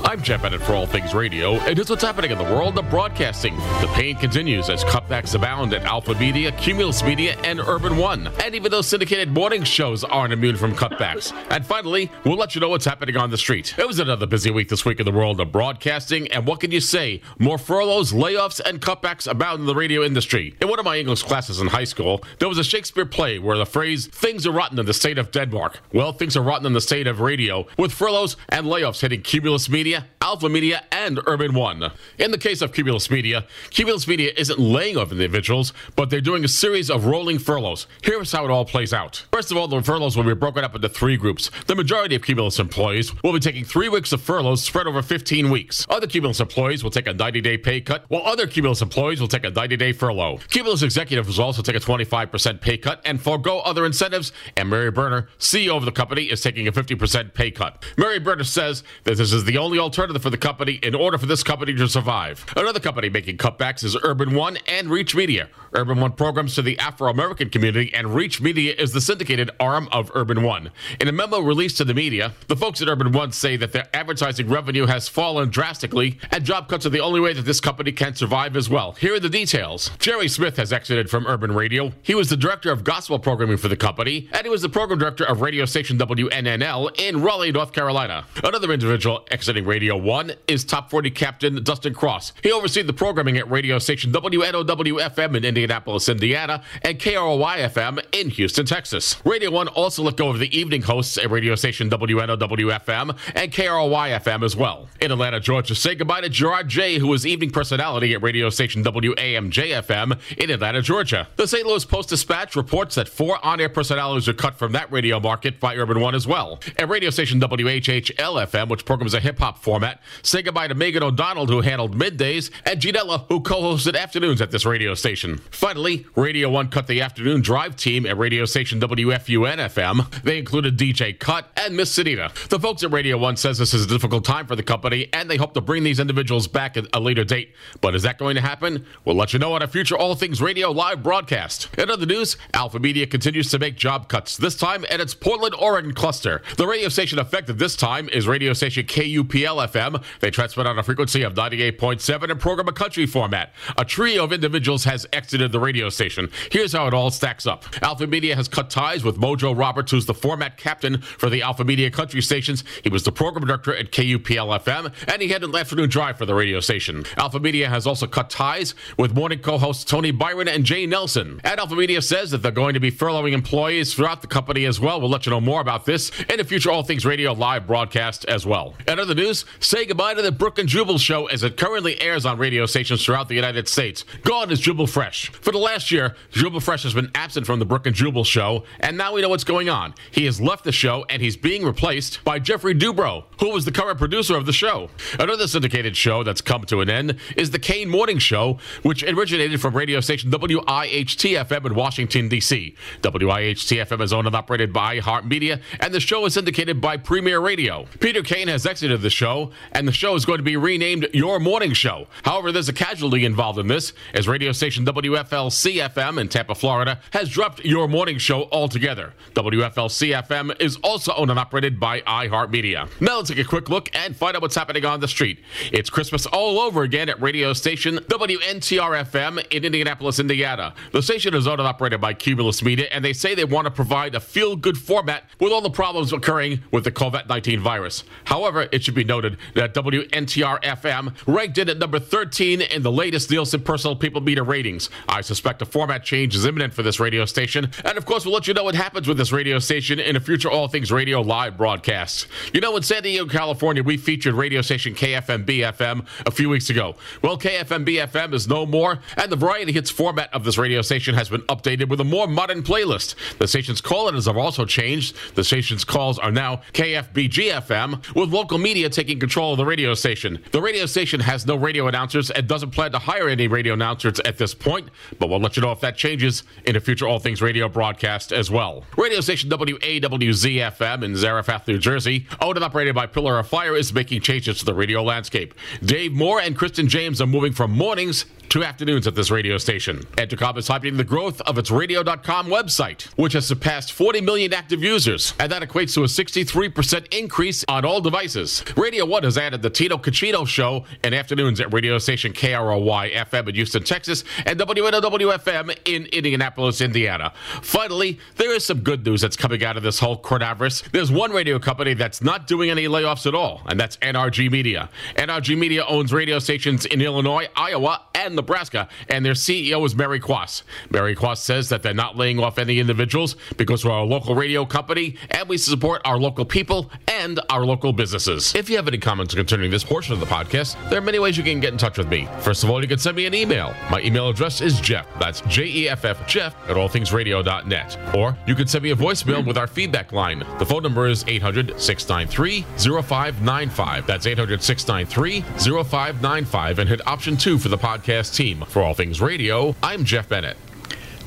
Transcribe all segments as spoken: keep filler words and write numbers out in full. I'm Jeff Bennett for All Things Radio, and here's what's happening in the world of broadcasting. The pain continues as cutbacks abound at Alpha Media, Cumulus Media, and Urban One. And even those syndicated morning shows aren't immune from cutbacks. And finally, we'll let you know what's happening on the street. It was another busy week this week in the world of broadcasting, and what can you say? More furloughs, layoffs, and cutbacks abound in the radio industry. In one of my English classes in high school, there was a Shakespeare play where the phrase, things are rotten in the state of Denmark. Well, things are rotten in the state of radio, with furloughs and layoffs hitting Cumulus Media, Alpha Media, and Urban One. In the case of Cumulus Media, Cumulus Media isn't laying off individuals, but they're doing a series of rolling furloughs. Here's how it all plays out. First of all, the furloughs will be broken up into three groups. The majority of Cumulus employees will be taking three weeks of furloughs spread over fifteen weeks. Other Cumulus employees will take a ninety-day pay cut, while other Cumulus employees will take a ninety-day furlough. Cumulus executives will also take a twenty-five percent pay cut and forego other incentives, and Mary Berner, C E O of the company, is taking a fifty percent pay cut. Mary Berner says that this is the only alternative for the company in order for this company to survive. Another company making cutbacks is Urban One and Reach Media. Urban One programs to the Afro-American community, and Reach Media is the syndicated arm of Urban One. In a memo released to the media, the folks at Urban One say that their advertising revenue has fallen drastically, and job cuts are the only way that this company can survive as well. Here are the details. Jerry Smith has exited from Urban Radio. He was the director of gospel programming for the company, and he was the program director of radio station W N N L in Raleigh, North Carolina. Another individual exiting radio Radio one is Top forty Captain Dustin Cross. He oversees the programming at radio station W N O W F M in Indianapolis, Indiana, and K R O Y F M in Houston, Texas. Radio one also looked over the evening hosts at radio station W N O W F M and K R O Y F M as well. In Atlanta, Georgia, say goodbye to Gerard Jay, who is evening personality at radio station W A M J F M in Atlanta, Georgia. The Saint Louis Post-Dispatch reports that four on-air personalities are cut from that radio market by Urban One as well. At radio station W H H L F M, which programs a hip-hop format, say goodbye to Megan O'Donnell, who handled middays, and Ginella, who co-hosted afternoons at this radio station. Finally, Radio one cut the afternoon drive team at radio station W F U N F M. They included D J Cut and Miss Sedita. The folks at Radio one says this is a difficult time for the company, and they hope to bring these individuals back at a later date. But is that going to happen? We'll let you know on a future All Things Radio live broadcast. In other news, Alpha Media continues to make job cuts, this time at its Portland, Oregon cluster. The radio station affected this time is radio station K U P L F M. They transmit on a frequency of ninety-eight point seven and program a country format. A trio of individuals has exited the radio station. Here's how it all stacks up. Alpha Media has cut ties with Mojo Roberts, who's the format captain for the Alpha Media country stations. He was the program director at K U P L F M, and he had an afternoon drive for the radio station. Alpha Media has also cut ties with morning co-hosts Tony Byron and Jay Nelson. And Alpha Media says that they're going to be furloughing employees throughout the company as well. We'll let you know more about this in a future All Things Radio live broadcast as well. And other news, say goodbye to the Brooke and Jubal show as it currently airs on radio stations throughout the United States. Gone is Jubal Fresh. For the last year, Jubal Fresh has been absent from the Brooke and Jubal show, and now we know what's going on. He has left the show, and he's being replaced by Jeffrey Dubrow, who was the current producer of the show. Another syndicated show that's come to an end is the Kane Morning Show, which originated from radio station W I H T F M in Washington, D C. W I H T F M is owned and operated by iHeartMedia, and the show is syndicated by Premier Radio. Peter Kane has exited the show, and the show is going to be renamed Your Morning Show. However, there's a casualty involved in this, as radio station W F L C F M in Tampa, Florida, has dropped Your Morning Show altogether. W F L C F M is also owned and operated by iHeartMedia. Now let's take a quick look and find out what's happening on the street. It's Christmas all over again at radio station W N T R F M in Indianapolis, Indiana. The station is owned and operated by Cumulus Media, and they say they want to provide a feel-good format with all the problems occurring with the COVID nineteen virus. However, it should be noted that W N T R F M ranked in at number thirteen in the latest Nielsen Personal People Meter ratings. I suspect a format change is imminent for this radio station, and of course we'll let you know what happens with this radio station in a future All Things Radio live broadcast. You know, in San Diego, California, we featured radio station K F M B F M a few weeks ago. Well, K F M B F M is no more, and the variety hits format of this radio station has been updated with a more modern playlist. The station's call-ins have also changed. The station's calls are now K F B G F M, with local media taking control of the radio station. The radio station has no radio announcers and doesn't plan to hire any radio announcers at this point, but we'll let you know if that changes in a future All Things Radio broadcast as well. Radio station W A W Z F M in Zarephath, New Jersey, owned and operated by Pillar of Fire, is making changes to the radio landscape. Dave Moore and Kristen James are moving from mornings to afternoons at this radio station. Entercom is hyping the growth of its radio dot com website, which has surpassed forty million active users, and that equates to a sixty-three percent increase on all devices. Radio one has added the Tito Cachino show and afternoons at radio station K R O Y F M in Houston, Texas, and W N O W F M in Indianapolis, Indiana. Finally, there is some good news that's coming out of this whole coronavirus. There's one radio company that's not doing any layoffs at all, and that's N R G Media. N R G Media owns radio stations in Illinois, Iowa, and Nebraska, and their C E O is Mary Quast. Mary Quast says that they're not laying off any individuals because we're a local radio company and we support our local people and our local businesses. If you have any comments concerning this portion of the podcast, there are many ways you can get in touch with me. First of all, you can send me an email. My email address is Jeff. That's J E F F, Jeff at all things radio dot net. Or you can send me a voicemail with our feedback line. The phone number is eight hundred, six nine three, oh five nine five. That's eight hundred, six nine three, oh five nine five, and hit option two for the podcast team. For All Things Radio, I'm Jeff Bennett.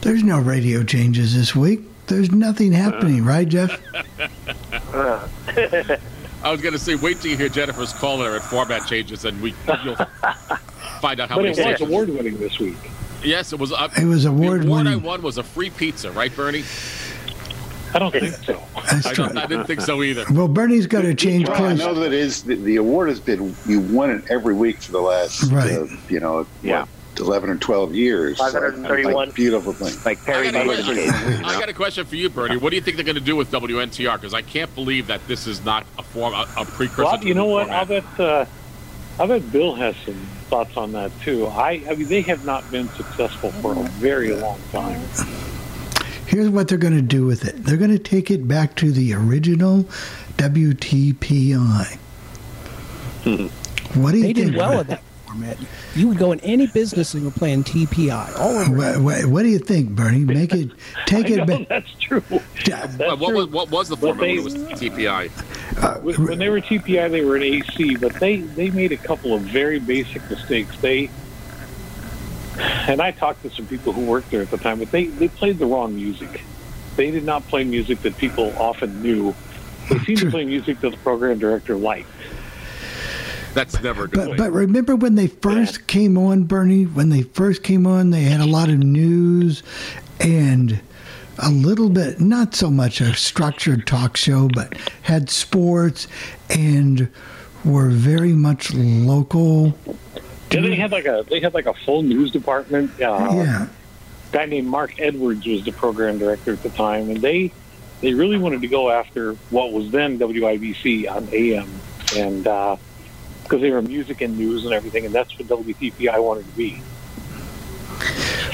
There's no radio changes this week. There's nothing happening, uh. right, Jeff? uh. I was going to say, wait till you hear Jennifer's caller at format changes, and we you'll find out how but many. But it was award-winning this week. Yes, it was. Uh, it was award-winning. The award I won was a free pizza, right, Bernie? I don't think so. I, don't, I didn't think so either. Well, Bernie's got to change clothes. I know that is the, the award has been you won it every week for the last, right. uh, you know, yeah. What, eleven or twelve years. five hundred thirty-one. Like, beautiful thing. Like Perry Mason. I got a question for you, Bernie. What do you think they're going to do with W N T R? Because I can't believe that this is not a form, a, a precursor. Bob, you know what? I bet, uh, I bet Bill has some thoughts on that, too. I, I mean, they have not been successful for a very long time. Here's what they're going to do with it. They're going to take it back to the original W T P I. Hmm. What do you they think? They did well in that format. You would go in any business and you're playing T P I. All over. What, what, what do you think, Bernie? Make it, take I it know, back. That's true. That's what, what, was, what was the format they, when it was T P I? Uh, when they were T P I, they were an A C, but they, they made a couple of very basic mistakes. They and I talked to some people who worked there at the time, but they, they played the wrong music. They did not play music that people often knew. They seemed to play music that the program director liked. That's never good. But, but remember when they first came on, Bernie? When they first came on, they had a lot of news and a little bit, not so much a structured talk show, but had sports and were very much local. Did they have like a they had like a full news department? Uh, yeah. A guy named Mark Edwards was the program director at the time, and they they really wanted to go after what was then W I B C on A M and. Uh, Because they were music and news and everything, and that's what W T P I wanted to be.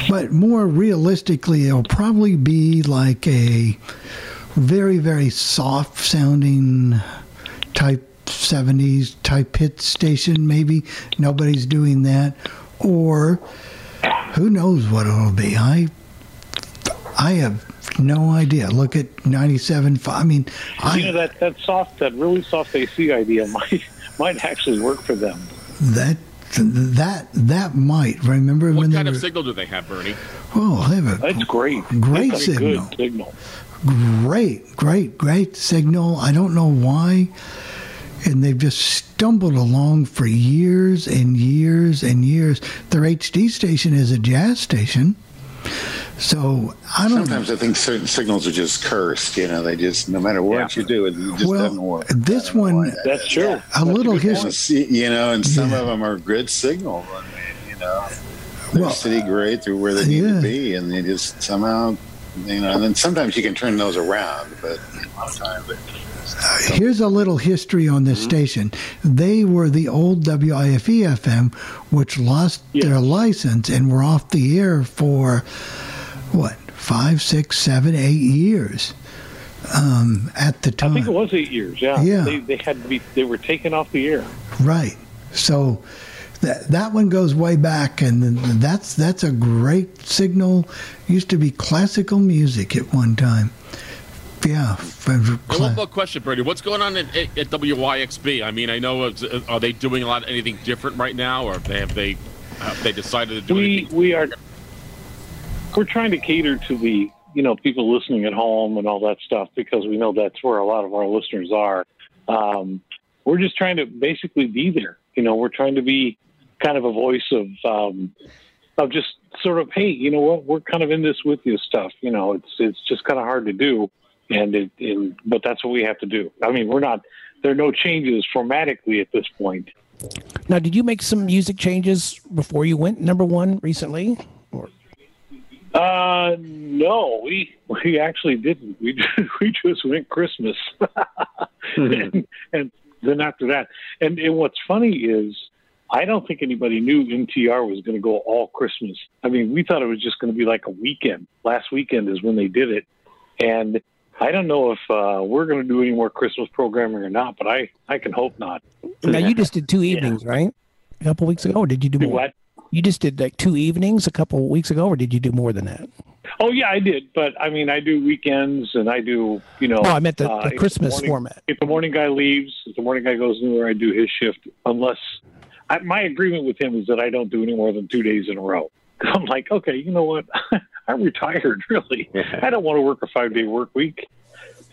But more realistically, it'll probably be like a very, very soft-sounding type seventies type hit station, maybe. Nobody's doing that. Or who knows what it'll be. I, I have... no idea. Look at ninety-seven point five. I mean, I, you know, that, that soft, that really soft A C idea might might actually work for them. That that that might. Remember what when kind they were, of signal do they have, Bernie? Oh, they have a that's great, great that's signal. Good signal, great, great, great signal. I don't know why, and they've just stumbled along for years and years and years. Their H D station is a jazz station. So I don't. Sometimes know. I think certain signals are just cursed. You know, they just no matter what yeah. you do, it just well, doesn't work. This one, that that's true. A that's little history, you know, and some yeah. of them are good signals. I mean, you know, they're well, city grade through where they need yeah. to be, and they just somehow, you know. And then sometimes you can turn those around, but a lot of times. Uh, here's a little history on this mm-hmm. station. They were the old W I F E F M, which lost yeah. their license and were off the air for what, five, six, seven, eight years um, at the time. I think it was eight years. Yeah, yeah. They, they had to be. They were taken off the air. Right. So that that one goes way back, and that's that's a great signal. Used to be classical music at one time. Yeah. One more question, Brady. What's going on at, at, at W Y X B? I mean, I know. Are they doing a lot of anything different right now, or have they, have they, have they decided to do we, anything? We are. We're trying to cater to the you know people listening at home and all that stuff because we know that's where a lot of our listeners are. Um, we're just trying to basically be there. You know, we're trying to be kind of a voice of um, of just sort of hey, you know what, we're kind of in this with you stuff. You know, it's it's just kind of hard to do. And it, it, but that's what we have to do. I mean, we're not. There are no changes formatically at this point. Now, did you make some music changes before you went number one recently? Or? Uh, no, we we actually didn't. We we just went Christmas, mm-hmm. and, and then after that. And, and what's funny is, I don't think anybody knew M T R was going to go all Christmas. I mean, we thought it was just going to be like a weekend. Last weekend is when they did it, and. I don't know if uh, we're going to do any more Christmas programming or not, but I, I can hope not. Now, you just did two evenings, yeah. right? A couple weeks ago, or did you do, do more? What? You just did like two evenings a couple weeks ago, or did you do more than that? Oh, yeah, I did. But, I mean, I do weekends, and I do, you know. No, I meant the, the uh, Christmas if the morning, format. If the morning guy leaves, if the morning guy goes nowhere, I do his shift. Unless I, my agreement with him is that I don't do any more than two days in a row. I'm like, okay, you know what? I'm retired, really. I don't want to work a five-day work week.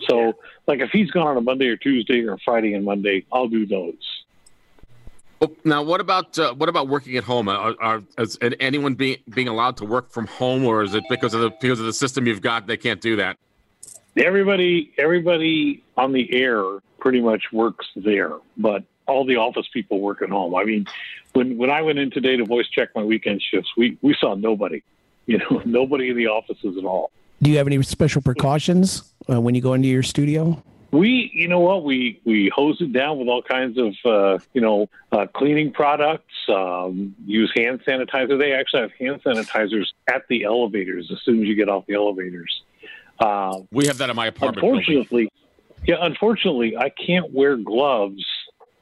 So, like, if he's gone on a Monday or Tuesday or a Friday and Monday, I'll do those. Now, what about uh, what about working at home? Are, are is anyone being being allowed to work from home, or is it because of the because of the system you've got they can't do that? Everybody, everybody on the air pretty much works there, but all the office people working home. I mean, when when I went in today to voice check my weekend shifts, we, we saw nobody, you know, nobody in the offices at all. Do you have any special precautions uh, when you go into your studio? We, you know what, we, we hose it down with all kinds of, uh, you know, uh, cleaning products, um, use hand sanitizer. They actually have hand sanitizers at the elevators as soon as you get off the elevators. Uh, we have that in my apartment. Unfortunately, building. yeah, unfortunately, I can't wear gloves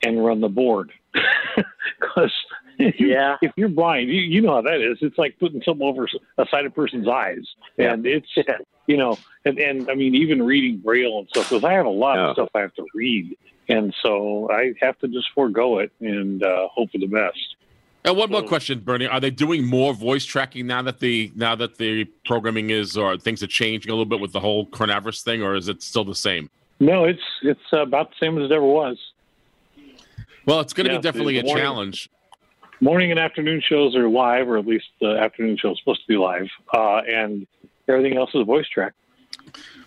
and run the board. Because yeah. if you're blind, you, you know how that is. It's like putting something over a sighted person's eyes. Yeah. And it's... You know, and, and I mean, even reading Braille and stuff, because I have a lot oh. of stuff I have to read. And so I have to just forego it and uh, hope for the best. And one so, more question, Bernie. Are they doing more voice tracking now that the now that the programming is, or things are changing a little bit with the whole coronavirus thing, or is it still the same? No, it's it's about the same as it ever was. Well, it's going to yeah, be definitely a morning, challenge. Morning and afternoon shows are live, or at least the afternoon show is supposed to be live. Uh, and... Everything else is a voice track.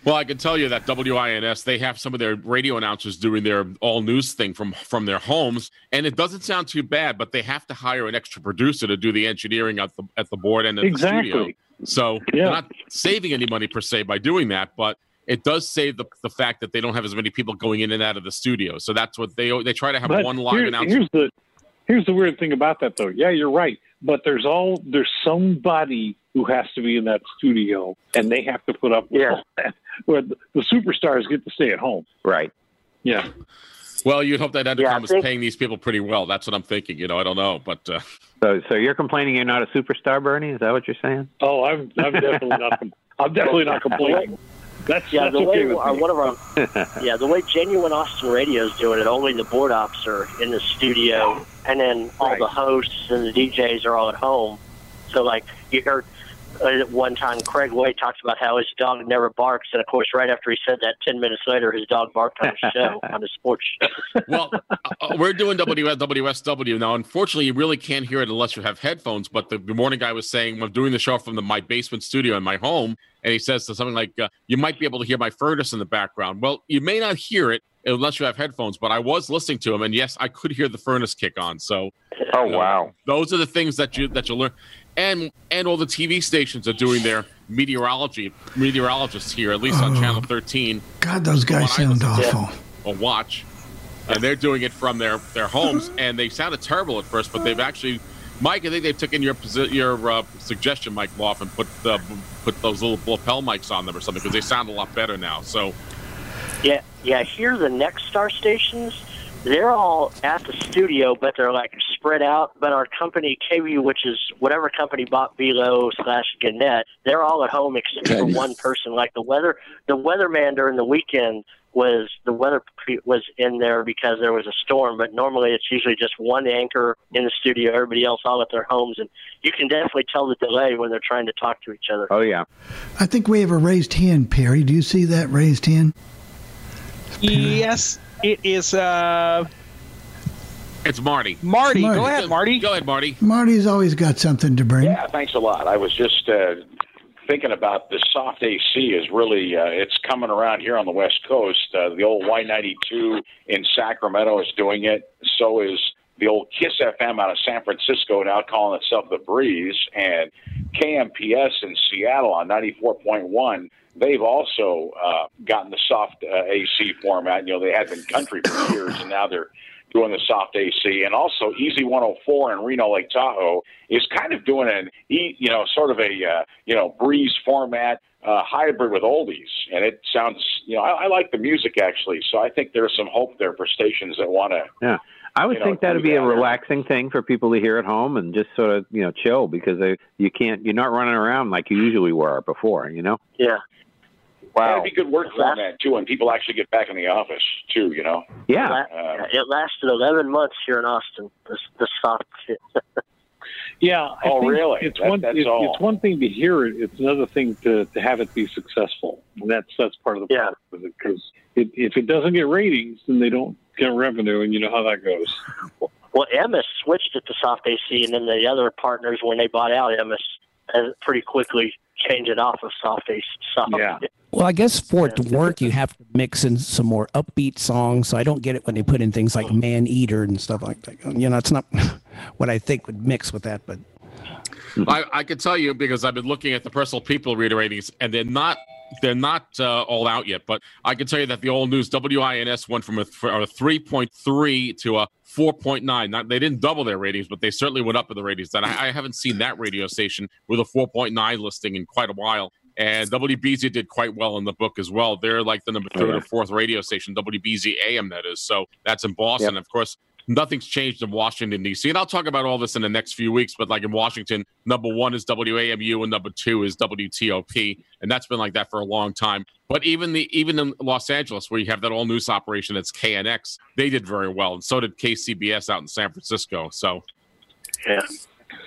Well, I can tell you that W I N S, they have some of their radio announcers doing their all-news thing from, from their homes, and it doesn't sound too bad, but they have to hire an extra producer to do the engineering at the, at the board and at exactly. the studio. So yeah. they're not saving any money, per se, by doing that, but it does save the, the fact that they don't have as many people going in and out of the studio. So that's what they they try to have but one live here, announcer. Here's the, here's the weird thing about that, though. Yeah, you're right, but there's all there's somebody... who has to be in that studio, and they have to put up with yeah. all that, where the superstars get to stay at home. Right. Yeah. Well, you'd hope that Entercom yeah, is paying these people pretty well. That's what I'm thinking. You know, I don't know, but... Uh... So so you're complaining you're not a superstar, Bernie? Is that what you're saying? Oh, I'm, I'm definitely not I'm definitely not complaining. That's, yeah, that's the okay way, with uh, one of our, yeah, the way Genuine Austin Radio is doing it, only the board ops are in the studio, and then all right. the hosts and the D Js are all at home. So, like, you heard... At one time, Craig Way talked about how his dog never barks, and of course, right after he said that, ten minutes later, his dog barked on his show, on his sports show. Well, uh, we're doing W W S W now. Unfortunately, you really can't hear it unless you have headphones, but the morning guy was saying, I'm doing the show from the, my basement studio in my home, and he says something like, uh, you might be able to hear my furnace in the background. Well, you may not hear it unless you have headphones, but I was listening to him, and yes, I could hear the furnace kick on. So, oh, you know, wow. Those are the things that you that you learn. And and all the T V stations are doing their meteorology meteorologists here, at least oh, on Channel thirteen. God, those guys sound awful. Or watch, and they're doing it from their, their homes, and they sounded terrible at first, but they've actually, Mike, I think they've taken your your uh, suggestion, Mike Loff, and put uh, put those little lapel mics on them or something, because they sound a lot better now. So, yeah, yeah. Here, the Next Star stations. They're all at the studio, but they're, like, spread out. But our company, K V, which is whatever company bought Velo slash Gannett, they're all at home except for one person. Like, the weather, the weatherman during the weekend was the weather pre- was in there because there was a storm. But normally it's usually just one anchor in the studio, everybody else all at their homes. And you can definitely tell the delay when they're trying to talk to each other. Oh, yeah. I think we have a raised hand, Perry. Do you see that raised hand? Yes. It is, uh... It's Marty. Marty. Marty. Go ahead, Marty. Go ahead, Marty. Marty's always got something to bring. Yeah, thanks a lot. I was just uh, thinking about the soft A C is really, uh, it's coming around here on the West Coast. Uh, the old Y ninety-two in Sacramento is doing it. So is the old KISS F M out of San Francisco, now calling itself The Breeze. And K M P S in Seattle on ninety-four point one. They've also uh, gotten the soft uh, A C format. You know, they had been country for years, and now they're doing the soft A C. And also, Easy one oh four in Reno Lake Tahoe is kind of doing an, you know, sort of a, uh, you know, breeze format uh, hybrid with oldies. And it sounds, you know, I, I like the music, actually. So I think there's some hope there for stations that want to. Yeah. I would you think know, that would be a relaxing thing for people to hear at home and just sort of, you know, chill, because they, you can't, you're not running around like you usually were before, you know? Yeah. Wow. That'd be good work for that, too, when people actually get back in the office, too, you know? Yeah. Uh, it lasted eleven months here in Austin, this, this soft shit. yeah. I oh, really? It's, that, one, that's it, all. It's one thing to hear it. It's another thing to, to have it be successful. And that's, that's part of the yeah. problem with it, because it, if it doesn't get ratings, then they don't get revenue, and you know how that goes. Well, Emmis switched it to soft A C, and then the other partners, when they bought out Emmis, pretty quickly changed it off of soft A C. Soft yeah. Well, I guess for it to work, you have to mix in some more upbeat songs. So I don't get it when they put in things like Man Eater and stuff like that. You know, it's not what I think would mix with that, but. I, I could tell you because I've been looking at the personal people reader ratings, and they're not they're not uh, all out yet. But I can tell you that the old news W I N S went from a, th- a three point three to a four point nine. Not, they didn't double their ratings, but they certainly went up in the ratings. That I, I haven't seen that radio station with a four point nine listing in quite a while. And W B Z did quite well in the book as well. They're like the number third yeah. or fourth radio station, W B Z A M, that is. So that's in Boston, yep. Of course. Nothing's changed in Washington, D C, and I'll talk about all this in the next few weeks, but like in Washington, number one is W A M U and number two is W T O P, and that's been like that for a long time. But even the even in Los Angeles, where you have that all-news operation that's K N X, they did very well, and so did K C B S out in San Francisco. So, yeah.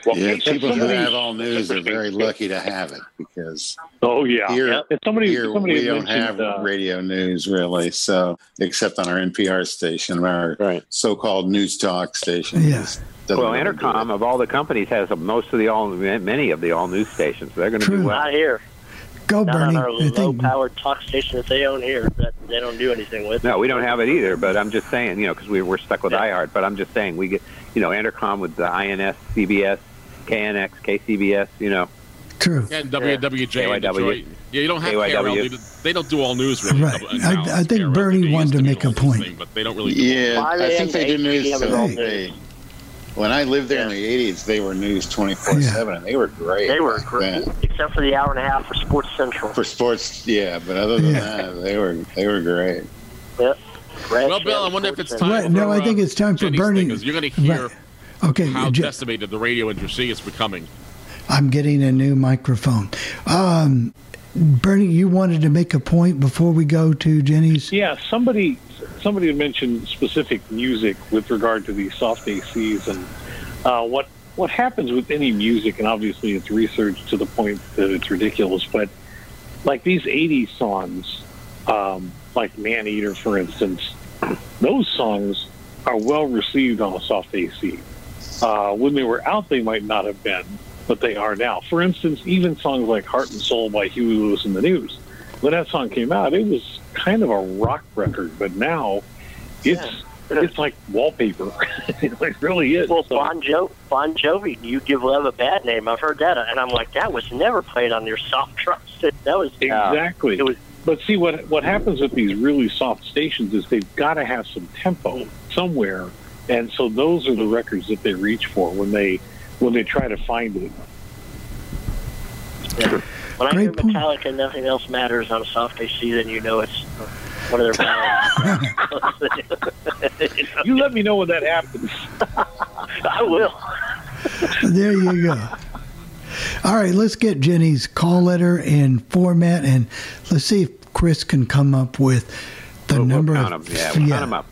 Well, yeah, people who have all news are very lucky to have it because oh yeah, here, yeah. If somebody, here somebody we don't have uh, radio news really, so except on our N P R station, our right. so-called news talk station. Yeah. Well, Entercom of all the companies has most of the all many of the all news stations. They're going to do well. Not here. Go, Not Bernie. on our low-powered talk station that they own here. That they don't do anything with. No, we don't have it either. But I'm just saying, you know, because we we're stuck with yeah. iHeart. But I'm just saying we get, you know, Entercom with the I N S, C B S, K N X, K C B S, you know. True. And W W J in Detroit. Yeah, you don't have K R L. They don't do all news. Really. Right. I, I think K R L. Bernie wanted to make a point. Thing, but they don't really do yeah, well, I think they do news. When I lived there yeah. in the eighties, they were news twenty-four seven, yeah. and they were great. They were great, then. Except for the hour and a half for Sports Central. For sports, yeah, but other than yeah. that, they were they were great. Yep. Right. Well, Bill, I wonder if it's time right. for No, I think it's time for Bernie. Because you're going to hear right. okay. how Jeff, decimated the radio industry is becoming. I'm getting a new microphone. Um, Bernie, you wanted to make a point before we go to Jenny's? Yeah, somebody... Somebody mentioned specific music with regard to the soft A Cs and uh, what what happens with any music, and obviously it's researched to the point that it's ridiculous, but like these eighties songs, um, like Man Eater, for instance, those songs are well received on a soft A C. Uh, when they were out, they might not have been, but they are now. For instance, even songs like Heart and Soul by Huey Lewis and the News. When that song came out, it was kind of a rock record, but now it's yeah. it's like wallpaper. It really is. Well, so. Bon, jo- Bon Jovi, You Give Love a Bad Name. I've heard that, and I'm like, that was never played on your soft trust. That was exactly. Uh, it was. But see, what what happens with these really soft stations is they've got to have some tempo somewhere, and so those are the records that they reach for when they when they try to find it. Yeah. When Great I hear Metallica, point. Nothing else matters on a soft A C, then you know it's one of their bands. you, know, you let me know when that happens. I will. There you go. All right, let's get Jenny's call letter and format, and let's see if Chris can come up with the we'll, number we'll count of them. Yeah, we'll yeah. count them up.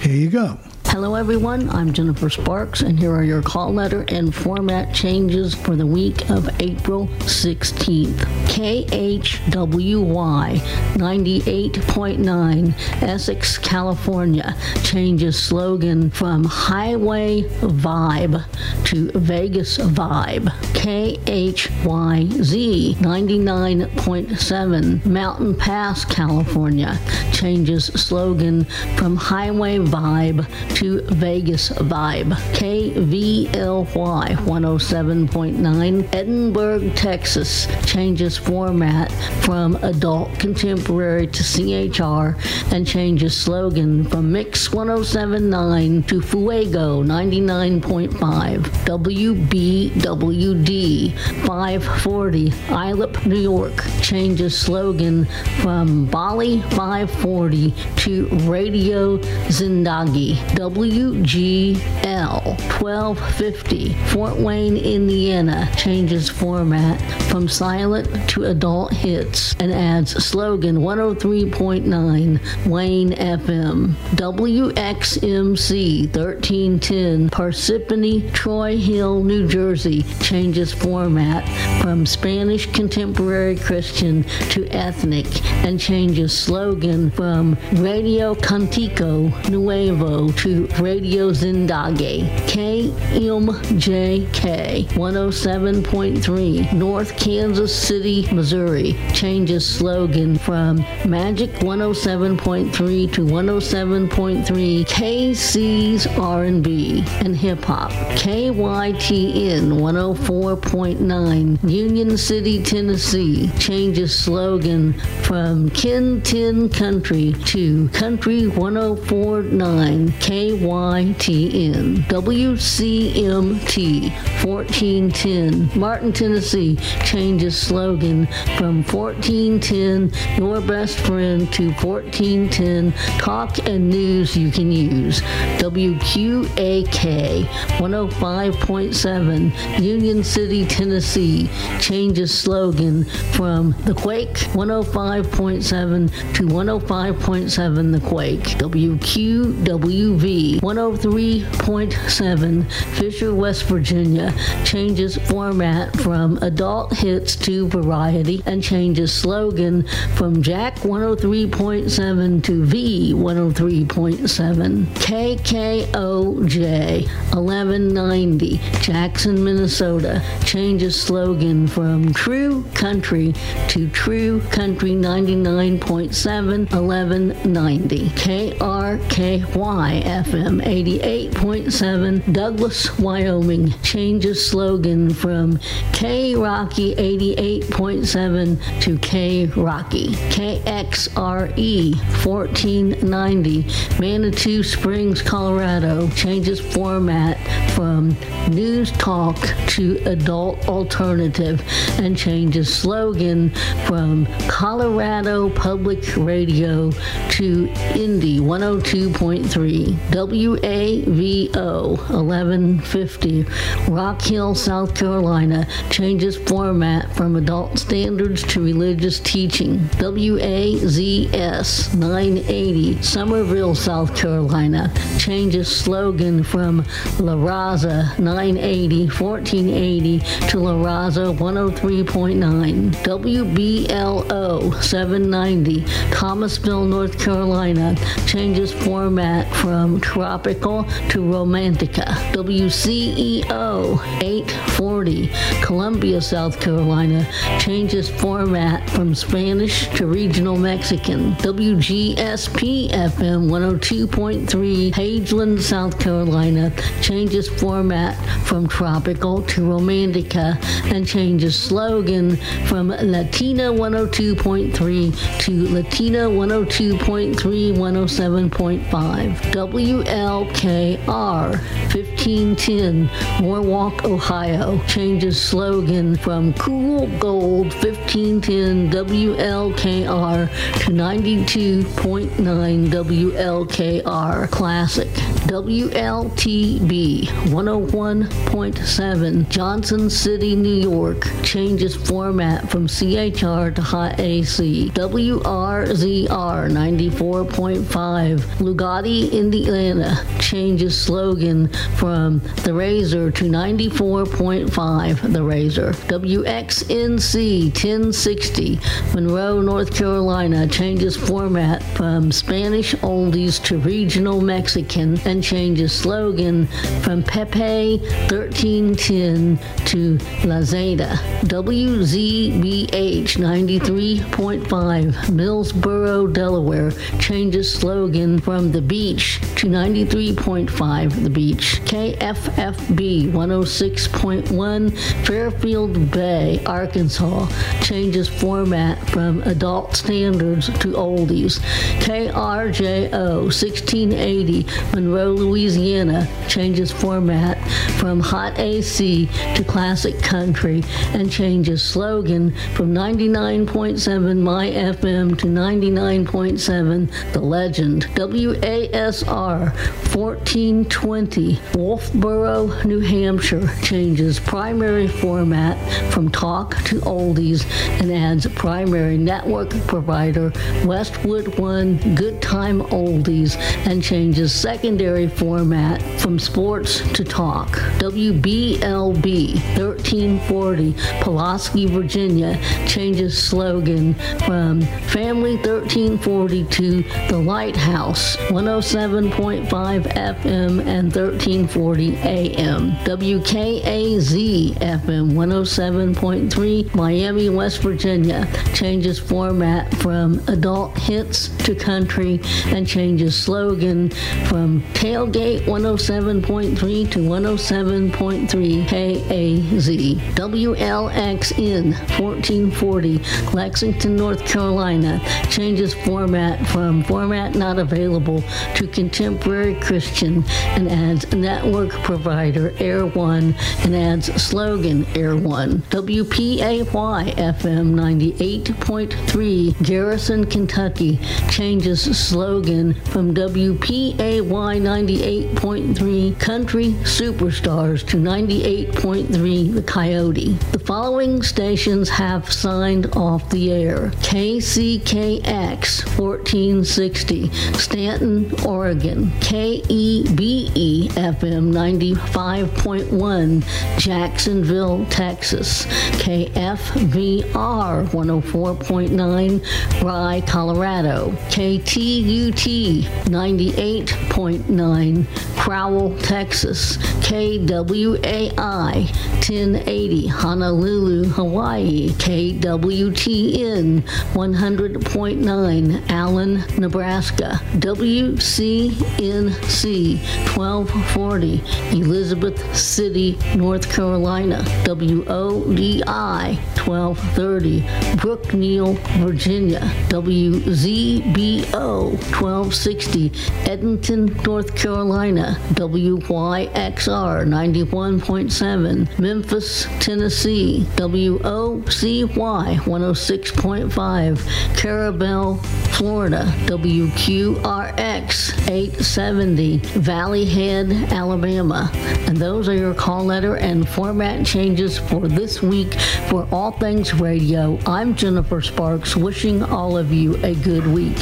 Here you go. Hello everyone, I'm Jennifer Sparks, and here are your call letter and format changes for the week of April sixteenth. K H W Y ninety-eight point nine, Essex, California, changes slogan from Highway Vibe to Vegas Vibe. K H Y Z ninety-nine point seven, Mountain Pass, California, changes slogan from Highway Vibe to Vegas Vibe. K V L Y one oh seven point nine, Edinburgh, Texas, changes format from adult contemporary to C H R and changes slogan from Mix one oh seven point nine to Fuego ninety-nine point five. W B W D five forty, Islip, New York, changes slogan from Bali five forty to Radio Zindagi. W G L twelve fifty, Fort Wayne, Indiana, changes format from silent to adult hits and adds slogan one oh three point nine, Wayne F M. W X M C thirteen ten, Parsippany, Troy Hill, New Jersey, changes format from Spanish Contemporary Christian to Ethnic and changes slogan from Radio Cantico Nuevo to Radio Zindagi. K M J K one oh seven point three, North Kansas City, Missouri, changes slogan from Magic one oh seven point three to one oh seven point three K C's R and B and Hip Hop. K Y T N one oh four point nine, Union City, Tennessee, changes slogan from Kin ten Country to Country one oh four point nine K Y T N. W C M T fourteen ten, Martin, Tennessee, changes slogan from fourteen ten Your Best Friend to fourteen ten Talk and News You Can Use. W Q A K one oh five point seven, Union City, Tennessee, changes slogan from The Quake one oh five point seven to one oh five point seven The Quake. W Q W V one oh three point seven, Fisher, West Virginia, changes format from adult hits to variety and changes slogan from Jack one oh three point seven to V one oh three point seven. K K O J eleven ninety, Jackson, Minnesota, changes slogan from True Country to True Country ninety-nine point seven eleven ninety. K R K Y F M eighty-eight point seven, Douglas, Wyoming, changes slogan from K-Rocky eighty-eight point seven to K-Rocky. K X R E fourteen ninety, Manitou Springs, Colorado, changes format from News Talk to Adult Alternative and changes slogan from Colorado Public Radio to Indy one oh two point three. W A V O eleven fifty, Rock Hill, South Carolina, changes format from adult standards to religious teaching. W A Z S nine eighty, Summerville, South Carolina, changes slogan from La Raza nine eighty, fourteen eighty to La Raza one oh three point nine. W B L O seven ninety, Thomasville, North Carolina, changes format from tropical to romantica. W C E O eight forty, Columbia, South Carolina, changes format from Spanish to regional Mexican. W G S P F M one oh two point three, Hageland, South Carolina, changes format from tropical to romantica and changes slogan from Latina one oh two point three to Latina one oh two point three one oh seven point five. W L K R fifteen ten, Norwalk, Ohio, changes slogan from Cool Gold fifteen ten W L K R to ninety-two point nine W L K R Classic. W L T B one oh one point seven, Johnson City, New York, changes format from C H R to Hot A C. W R Z R ninety-four point five, Lugatti, Indiana, changes slogan from The Razor to ninety-four point five The Razor. W X N C ten sixty, Monroe, North Carolina, changes format from Spanish oldies to regional Mexican and changes slogan from Pepe thirteen ten to La Zeta. W Z B H ninety-three point five, Millsboro, Delaware, changes slogan from The Beach to ninety-three point five The Beach. K F F B one oh six point one, Fairfield Bay, Arkansas, changes format from adult standards to oldies. K R J O sixteen eighty, Monroe, Louisiana, changes format from Hot A C to Classic Country and changes slogan from ninety-nine point seven My F M to ninety-nine point seven The Legend. W A S R fourteen twenty, Wolfboro, New Hampshire, changes primary format from talk to oldies and adds primary network provider Westwood One Good Time Oldies and changes secondary format from sports to talk. W B L B thirteen forty, Pulaski, Virginia, changes slogan from Family thirteen forty to The Lighthouse, one oh seven point five F M and thirteen forty A M. W K A Z F M one oh seven point three, Miami, West Virginia, changes format from adult hits to country and changes slogan from Tailgate one oh seven point three to one oh seven point three K A Z. W L X N fourteen forty, Lexington, North Carolina, changes format from format not available to contemporary Christian and adds network provider Air One and adds slogan Air One. W P A Y F M ninety-eight point three, Garrison, Kentucky, changes slogan from W P A Y ninety-eight point three Country Superstars to ninety-eight point three The Coyote. The following stations have signed off the air. K C K X fourteen sixty, Stanton, Oregon. K E B E F M ninety-five point one, Jacksonville, Texas. K F V R one oh four point nine, Rye, Colorado. K T U T ninety-eight point nine, Crowell, Texas. K W A I ten eighty, Honolulu, Hawaii. K W T N one hundred point nine, Allen, Nebraska. W C N C twelve forty, Elizabeth City, North Carolina. W O D I twelve thirty, Brookneal, Virginia. W Z B O twelve sixty, Edenton, North Carolina. W Y X R ninety-one point seven, Memphis, Tennessee. W O C Y one oh six point five, Carabel, Florida. W Q R X eight seventy, Valley Head, Alabama. And those are your call letter and format changes for this week for All Things Radio. I'm Jennifer Sparks, wishing all of you a good week.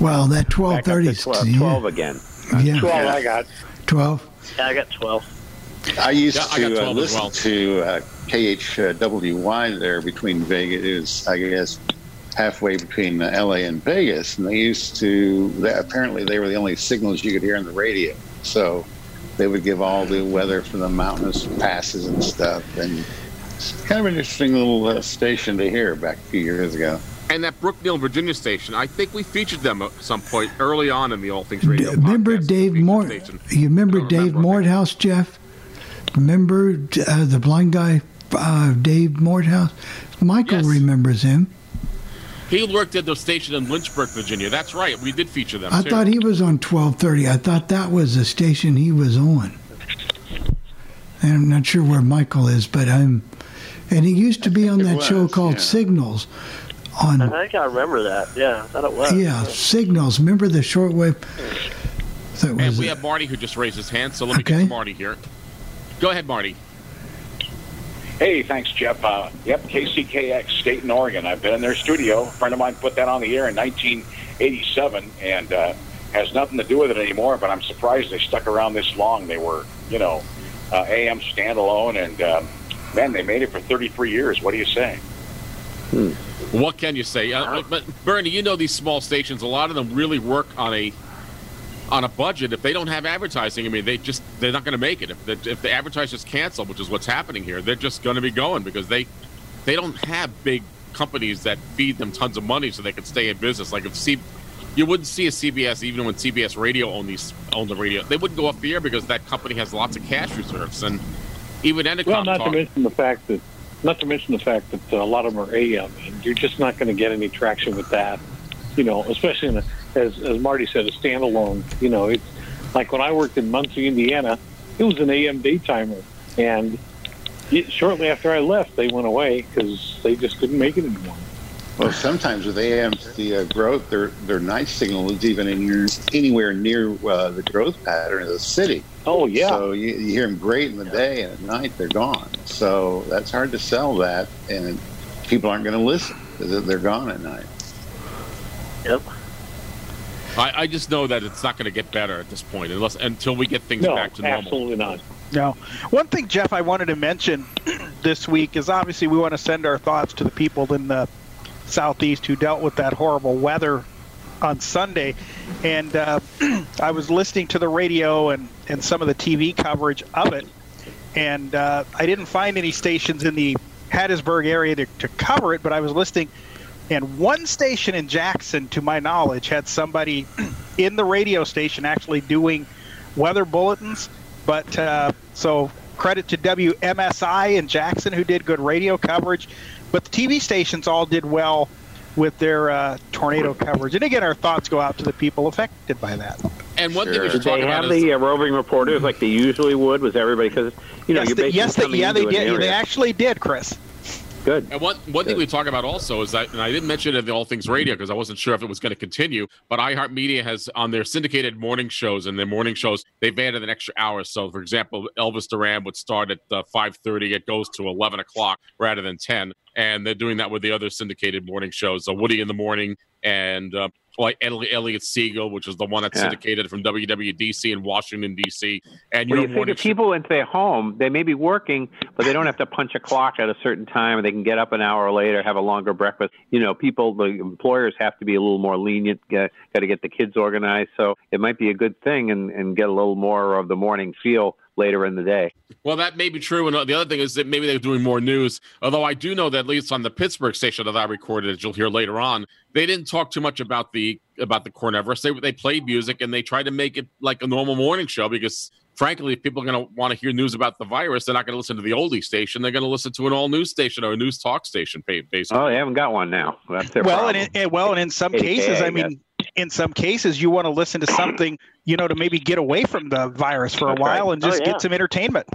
Well, that twelve thirty is twelve, twelve again. Yeah. twelve I got. twelve? Yeah, I got twelve. I used yeah, I to uh, listen well. to uh, K H W Y there between Vegas. It was, I guess, halfway between uh, L A and Vegas. And they used to, they, apparently they were the only signals you could hear on the radio. So they would give all the weather for the mountainous passes and stuff. And it's kind of an interesting little uh, station to hear back a few years ago. And that Brookneal, Virginia station, I think we featured them at some point early on in the All Things Radio. D- remember podcast, Dave More? You remember Dave Morehouse, Jeff? Remember uh, the blind guy, uh, Dave Morehouse? Michael yes. remembers him. He worked at the station in Lynchburg, Virginia. That's right. We did feature them. I too. thought he was on twelve thirty. I thought that was the station he was on. And I'm not sure where Michael is, but I'm. And he used to be on that was, show called yeah. Signals. On, I think I remember that. Yeah, I thought it was. Yeah, yeah. Signals. Remember the shortwave? So and was, we have Marty who just raised his hand, so let me okay. get to Marty here. Go ahead, Marty. Hey, thanks, Jeff. Uh, yep, K C K X, Dayton, Oregon. I've been in their studio. A friend of mine put that on the air in nineteen eighty-seven and uh, has nothing to do with it anymore, but I'm surprised they stuck around this long. They were, you know, uh, A M standalone, and, uh, man, they made it for thirty-three years. What do you say? Hmm. What can you say? Uh, but Bernie, you know these small stations. A lot of them really work on a on a budget. If they don't have advertising, I mean, they just they're not going to make it. If the, if the advertisers cancel, which is what's happening here, they're just going to be going because they they don't have big companies that feed them tons of money so they can stay in business. Like if C, you wouldn't see a C B S even when C B S Radio owned these owned the radio, they wouldn't go off the air because that company has lots of cash reserves. And even Entercom. Well, not talk, to mention the fact that. Not to mention the fact that a lot of them are A M, and you're just not going to get any traction with that, you know, especially, in a, as as Marty said, a standalone. You know, it's like when I worked in Muncie, Indiana, it was an A M daytimer, and it, shortly after I left, they went away because they just didn't make it anymore. Well, sometimes with A Ms, the uh, growth, their their night signal is even in your, anywhere near uh, the growth pattern of the city. Oh, yeah. So you, you hear them great in the day, and at night they're gone. So that's hard to sell that, and people aren't going to listen because they're gone at night. Yep. I, I just know that it's not going to get better at this point unless until we get things no, back to normal. Absolutely not. No. One thing, Jeff, I wanted to mention this week is obviously we want to send our thoughts to the people in the Southeast who dealt with that horrible weather on Sunday. And uh, I was listening to the radio and, and some of the T V coverage of it. And uh, I didn't find any stations in the Hattiesburg area to, to cover it, but I was listening. And one station in Jackson, to my knowledge, had somebody in the radio station actually doing weather bulletins. But uh, so credit to W M S I in Jackson who did good radio coverage. But the T V stations all did well with their uh, tornado coverage. And again, our thoughts go out to the people affected by that. And one sure. thing we should talk about is... Did they have the uh, roving reporters like they usually would? Was everybody... Because, you know, yes, you're basically yes, coming yeah, into they did. They actually did, Chris. Good. And one, one Good. thing we talk about also is that, and I didn't mention it in the All Things Radio because I wasn't sure if it was going to continue, but iHeartMedia has on their syndicated morning shows and their morning shows, they've added an extra hour. So, for example, Elvis Duran would start at uh, five thirty. It goes to eleven o'clock rather than ten. And they're doing that with the other syndicated morning shows. So Woody in the Morning and... Uh, like Elliot Siegel, which is the one that's yeah. syndicated from W W D C in Washington, D C And you well, know, you think if people into their home, they may be working, but they don't have to punch a clock at a certain time, and they can get up an hour later, have a longer breakfast. You know, people, the employers have to be a little more lenient, got to get the kids organized. So it might be a good thing and, and get a little more of the morning feel later in the day. Well, that may be true. And the other thing is that maybe they're doing more news, although I do know that at least on the Pittsburgh station that I recorded, as you'll hear later on, they didn't talk too much about the about the Corneverse. They, they played music and they tried to make it like a normal morning show because, frankly, if people are going to want to hear news about the virus, they're not going to listen to the oldie station. They're going to listen to an all-news station or a news talk station, basically. Oh, they haven't got one now. That's their well, and, and, well, and in some A K A, cases, I mean... In some cases, you want to listen to something, you know, to maybe get away from the virus for a that's while right. and just oh, yeah. get some entertainment.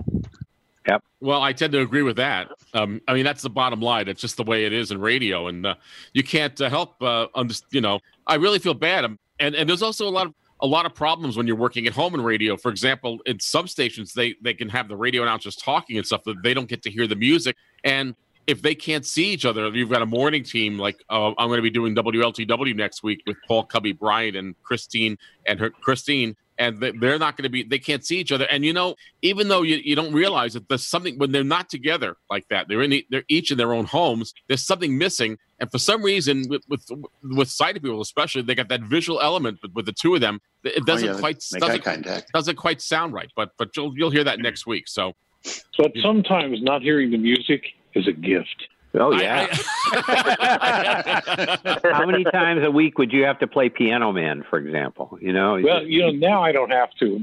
Yep. Well, I tend to agree with that. Um, I mean, that's the bottom line. It's just the way it is in radio, and uh, you can't uh, help, uh, under, you know, I really feel bad. Um, and, and there's also a lot of a lot of problems when you're working at home in radio. For example, in some stations, they, they can have the radio announcers talking and stuff, but they don't get to hear the music. And if they can't see each other, you've got a morning team like uh, I'm going to be doing W L T W next week with Paul Cubby Bryant and Christine and her Christine, and they're not going to be they can't see each other. And you know, even though you, you don't realize that there's something when they're not together like that, they're in the, they're each in their own homes. There's something missing, and for some reason, with with, with sighted people especially, they got that visual element. But with the two of them, it doesn't oh, yeah, quite doesn't, doesn't quite sound right. But but you'll you'll hear that next week. So, but sometimes not hearing the music is a gift. Oh, yeah. I, I, How many times a week would you have to play Piano Man, for example? You know. Well, you know, now I don't have to.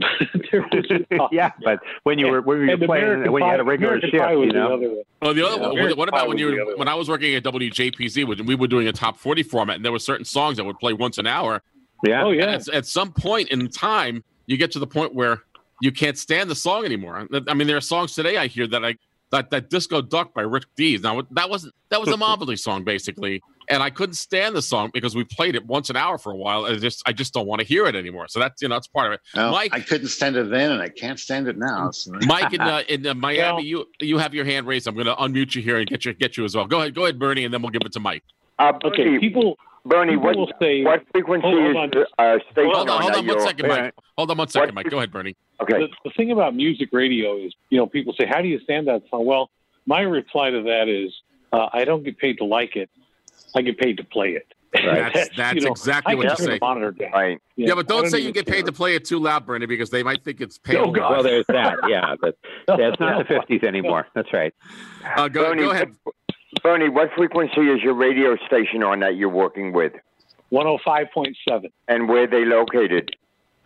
yeah, but when you were when you were playing, American when you had a regular American shift, you know. Well, the other yeah. one, what about when you when I was working at W J P Z, when we were doing a top forty format, and there were certain songs that would play once an hour. Yeah. Oh, yeah. At, at some point in time, you get to the point where you can't stand the song anymore. I mean, there are songs today I hear that I. That that Disco Duck by Rick Dees. Now that wasn't that was a Mobley song basically, and I couldn't stand the song because we played it once an hour for a while. And I just I just don't want to hear it anymore. So that's you know that's part of it. Well, Mike, I couldn't stand it then, and I can't stand it now. So. Mike in, uh, in uh, Miami, well, you you have your hand raised. I'm going to unmute you here and get you get you as well. Go ahead, go ahead, Bernie, and then we'll give it to Mike. Uh, okay, Bernie, people, Bernie, people what say, what frequency hold on, is uh, station? Hold on, hold on, on one second, Mike. Hold on one second, Mike. Go ahead, Bernie. Okay. The, the thing about music radio is, you know, people say, how do you stand that song? Well, my reply to that is, uh, I don't get paid to like it. I get paid to play it. Right. That's, that's you know, exactly I what you say. Right. Yeah, yeah, but don't say you get paid to play it too loud, Bernie, because they might think it's paid. Oh, God. Well, there's that. Yeah, but that's not the fifties anymore. That's right. Uh, go, Bernie, go ahead. Bernie, what frequency is your radio station on that you're working with? one oh five point seven. And where are they located?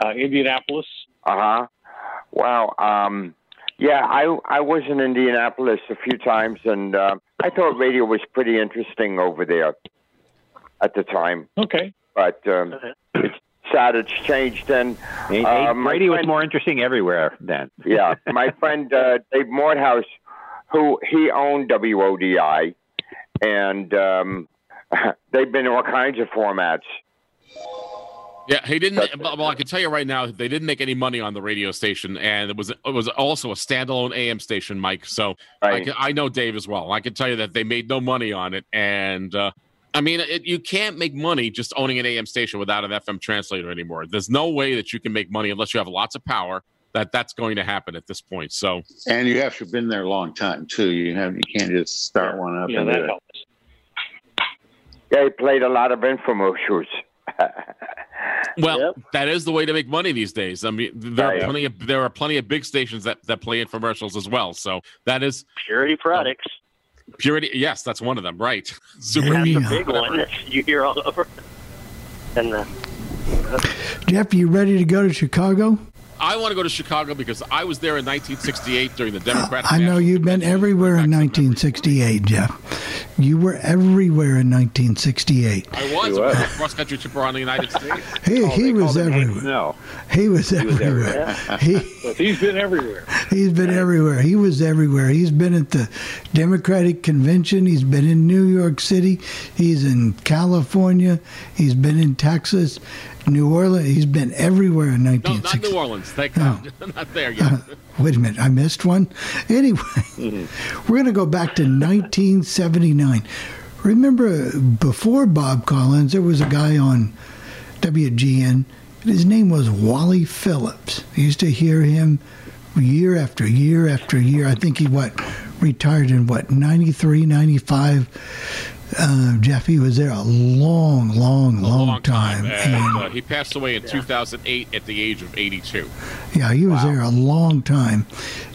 Uh, Indianapolis. Uh-huh. Wow. Um, yeah, I I was in Indianapolis a few times, and uh, I thought radio was pretty interesting over there at the time. Okay. But um, okay. It's sad it's changed then. Hey, uh, radio friend, was more interesting everywhere then. yeah. My friend uh, Dave Morehouse, who he owned W O D I, and um, they've been all kinds of formats. Yeah, he didn't. Well, I can tell you right now, they didn't make any money on the radio station, and it was it was also a standalone A M station, Mike. So right. I, can, I know Dave as well. I can tell you that they made no money on it, and uh, I mean, it, you can't make money just owning an A M station without an F M translator anymore. There's no way that you can make money unless you have lots of power. That that's going to happen at this point. So, and you have to have been there a long time too. You have you can't just start one up. Yeah, and that do helps. They played a lot of infomercials. Well, yep. That is the way to make money these days. I mean, there are oh, yeah. plenty of there are plenty of big stations that, that play infomercials as well. So that is Purity Products. Uh, Purity, yes, that's one of them, right? Super yeah, that's a big one that you hear all over. And the, uh, Jeff, you ready to go to Chicago? I want to go to Chicago because I was there in nineteen sixty-eight during the Democratic Convention. I know you've been everywhere in nineteen sixty-eight, Jeff. You were everywhere in nineteen sixty-eight. I was. was. A cross-country trip around the United States. He, oh, he, was everywhere. No. he was everywhere. He was everywhere. He, he's been everywhere. He's been everywhere. He was everywhere. He's been at the Democratic Convention. He's been in New York City. He's in California. He's been in Texas. New Orleans. He's been everywhere in nineteen sixty. No, not New Orleans. Thank God. No. Not there yet. Uh, wait a minute. I missed one. Anyway, mm-hmm. We're going to go back to nineteen seventy-nine. Remember, before Bob Collins, there was a guy on W G N. His name was Wally Phillips. I used to hear him year after year after year. I think he, what, retired in, what, ninety-three, ninety-five? Uh, Jeff, he was there a long, long, a long, long time. time. And, uh, he passed away in yeah. two thousand eight at the age of eighty-two. Yeah, he was wow. there a long time.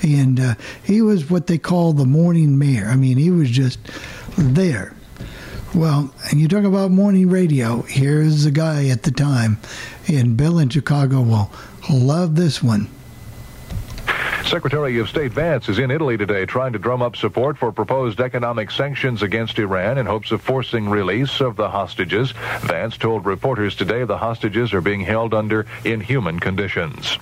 And uh, he was what they call the morning mayor. I mean, he was just there. Well, and you talk about morning radio. Here's the guy at the time. And Bill in Chicago will love this one. Secretary of State Vance is in Italy today trying to drum up support for proposed economic sanctions against Iran in hopes of forcing release of the hostages. Vance told reporters today the hostages are being held under inhuman conditions.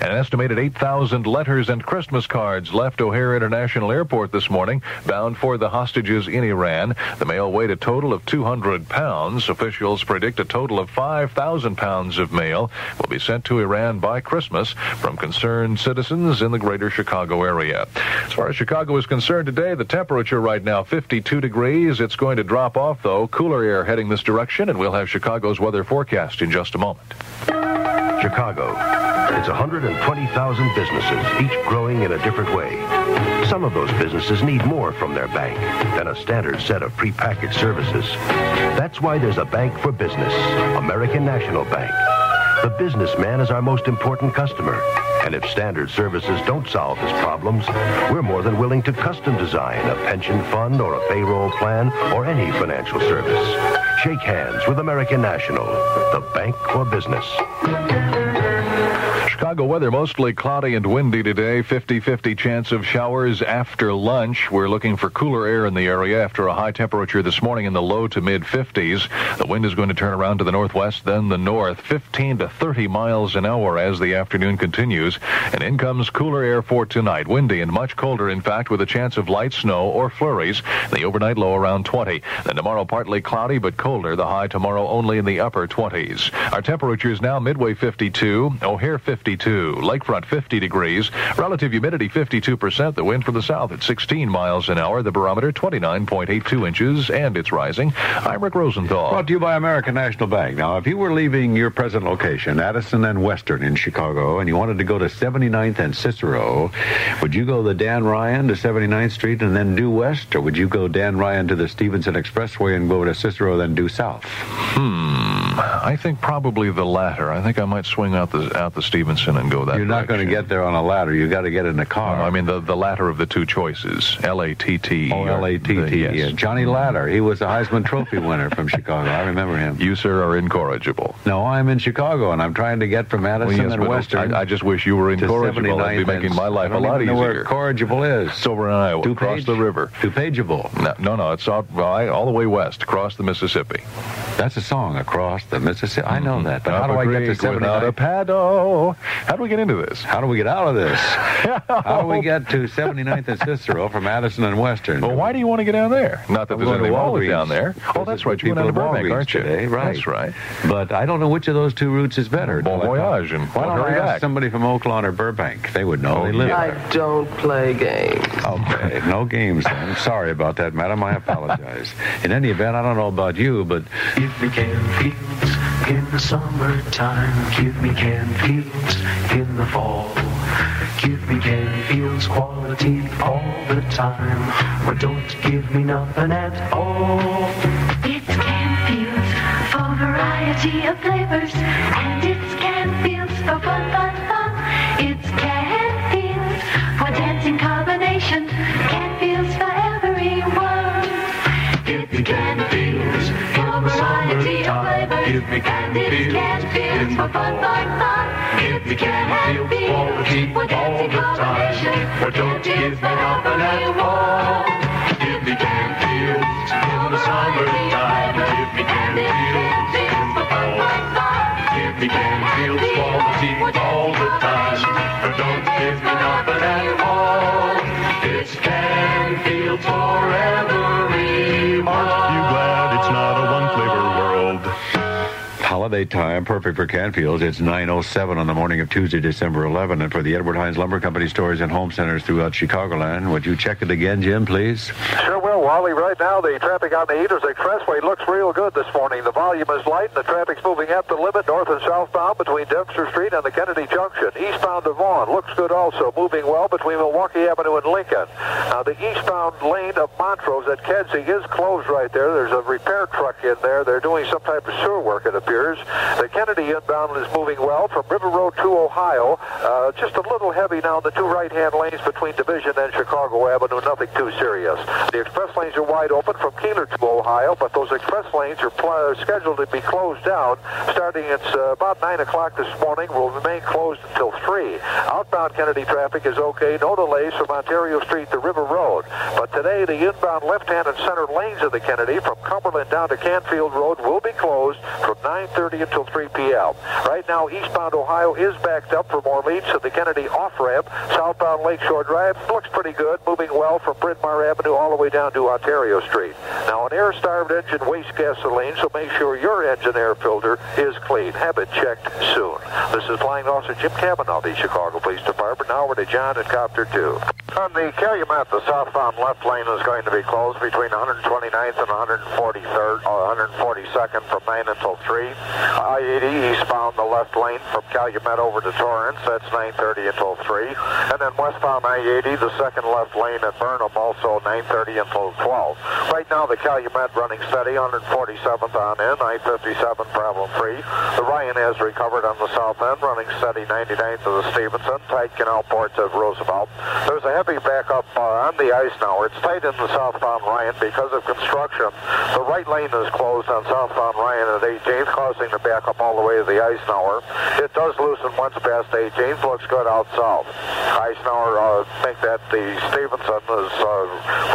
An estimated eight thousand letters and Christmas cards left O'Hare International Airport this morning, bound for the hostages in Iran. The mail weighed a total of two hundred pounds. Officials predict a total of five thousand pounds of mail will be sent to Iran by Christmas from concerned citizens in the greater Chicago area. As far as Chicago is concerned today, the temperature right now, fifty-two degrees. It's going to drop off, though. Cooler air heading this direction, and we'll have Chicago's weather forecast in just a moment. Chicago. It's one hundred twenty thousand businesses, each growing in a different way. Some of those businesses need more from their bank than a standard set of prepackaged services. That's why there's a bank for business, American National Bank. The businessman is our most important customer. And if standard services don't solve his problems, we're more than willing to custom design a pension fund or a payroll plan or any financial service. Shake hands with American National, the bank for business. Chicago weather mostly cloudy and windy today. fifty-fifty chance of showers after lunch. We're looking for cooler air in the area after a high temperature this morning in the low to mid fifties. The wind is going to turn around to the northwest, then the north, fifteen to thirty miles an hour as the afternoon continues. And in comes cooler air for tonight. Windy and much colder, in fact, with a chance of light snow or flurries. The overnight low around twenty. Then tomorrow partly cloudy but colder. The high tomorrow only in the upper twenties. Our temperature is now midway fifty-two, O'Hare fifty. fifty-two, lakefront fifty degrees, relative humidity fifty-two percent, the wind from the south at sixteen miles an hour, the barometer twenty-nine point eight two inches, and it's rising. I'm Rick Rosenthal. Brought to you by American National Bank. Now, if you were leaving your present location, Addison and Western in Chicago, and you wanted to go to seventy-ninth and Cicero, would you go the Dan Ryan to seventy-ninth Street and then due west, or would you go Dan Ryan to the Stevenson Expressway and go to Cicero, then due south? Hmm. I think probably the latter. I think I might swing out the out the Stevenson and go that You're not going to get there on a ladder. You've got to get in a car. No, I mean, the, the latter of the two choices, L A T T. Oh, L A T T. Yes. Johnny Ladder. He was a Heisman Trophy winner from Chicago. I remember him. You, sir, are incorrigible. No, I'm in Chicago, and I'm trying to get from Addison well, yes, and Western. I, I just wish you were incorrigible. That would be making my life a lot easier. I don't know where corrigible is. It's over in Iowa, across the river. DuPageable. No, no, no. It's out, all the way west, across the Mississippi. That's a song, Across the Mississippi. I know that, but how do I get to seventy-nine? Without a paddle. How do we get into this? How do we get out of this? How do we get to seventy-ninth and Cicero from Addison and Western? Well, why do you want to get down there? Not that I'm there's anything wrong with down there. Oh, that's right. You went down to Burbank, aren't you? Today. Right. That's right. But I don't know which of those two routes is better. Bon voyage. And why don't I ask back. somebody from Oaklawn or Burbank? They would know. Oh, they live I there. I don't play games. Okay, no games then. Sorry about that, madam. I apologize. In any event, I don't know about you, but... Give me canned peas in the summertime. Give me canned peas in the fall. Give me canned peas quality all the time. Or don't give me nothing at all. It's canned peas for variety of flavors. And it's canned peas for fun, fun, fun. It's canned peas for dancing combination. Canned peas for everyone. Give me canned peas. Give me canned peas, canned peas for fun, fun, fun. Give me canned peas, quality all the time. Or don't give me nothing at all. Give me canned peas in the summertime. Give me canned peas for fun, fun, fun. Give me canned peas, quality all the time. Or don't give me nothing at all. It's canned peas forever. Holiday time, perfect for Canfields. It's nine oh seven on the morning of Tuesday, December eleventh. And for the Edward Hines Lumber Company stores and home centers throughout Chicagoland, would you check it again, Jim, please? Sure will, Wally. Right now, the traffic on the Eaters Expressway looks real good this morning. The volume is light, and the traffic's moving at the limit north and southbound between Dempster Street and the Kennedy Junction. Eastbound to Vaughan looks good also, moving well between Milwaukee Avenue and Lincoln. Now, the eastbound lane of Montrose at Kedzie is closed right there. There's a repair truck in there. They're doing some type of sewer work, it appears. The Kennedy inbound is moving well from River Road to Ohio. Uh, just a little heavy now in the two right-hand lanes between Division and Chicago Avenue. Nothing too serious. The express lanes are wide open from Keeler to Ohio, but those express lanes are pl- scheduled to be closed down starting at uh, about nine o'clock this morning. Will remain closed until three. Outbound Kennedy traffic is okay. No delays from Ontario Street to River Road. But today, the inbound left-hand and center lanes of the Kennedy from Cumberland down to Canfield Road will be closed from nine thirty until three p.m. Right now, eastbound Ohio is backed up for more leads to the Kennedy off-ramp. Southbound Lakeshore Drive looks pretty good, moving well from Bryn Mawr Avenue all the way down to Ontario Street. Now, an air-starved engine wastes gasoline, so make sure your engine air filter is clean. Have it checked soon. This is Flying Officer Jim Cavanaugh, the Chicago Police Department. Now we're to John at Copter two. On the Calumet, the southbound left lane is going to be closed between one hundred twenty-ninth and one hundred forty-third, or one hundred forty-second from nine until three. I eighty eastbound, the left lane from Calumet over to Torrance, that's nine thirty until three. And then westbound I eighty, the second left lane at Burnham, also nine thirty until twelve. Right now the Calumet running steady, one hundred forty-seventh on in, I fifty-seven problem-free. The Ryan has recovered on the south end, running steady ninety-ninth to the Stevenson, tight canal ports of Roosevelt. There's a heavy backup uh, on the ice now. It's tight in the southbound Ryan because of construction. The right lane is closed on southbound Ryan at eighteenth, causing the backup all the way to the Eisenhower. It does loosen once past eighteenth. Looks good out south. Eisenhower, uh, I think that the Stevenson is uh,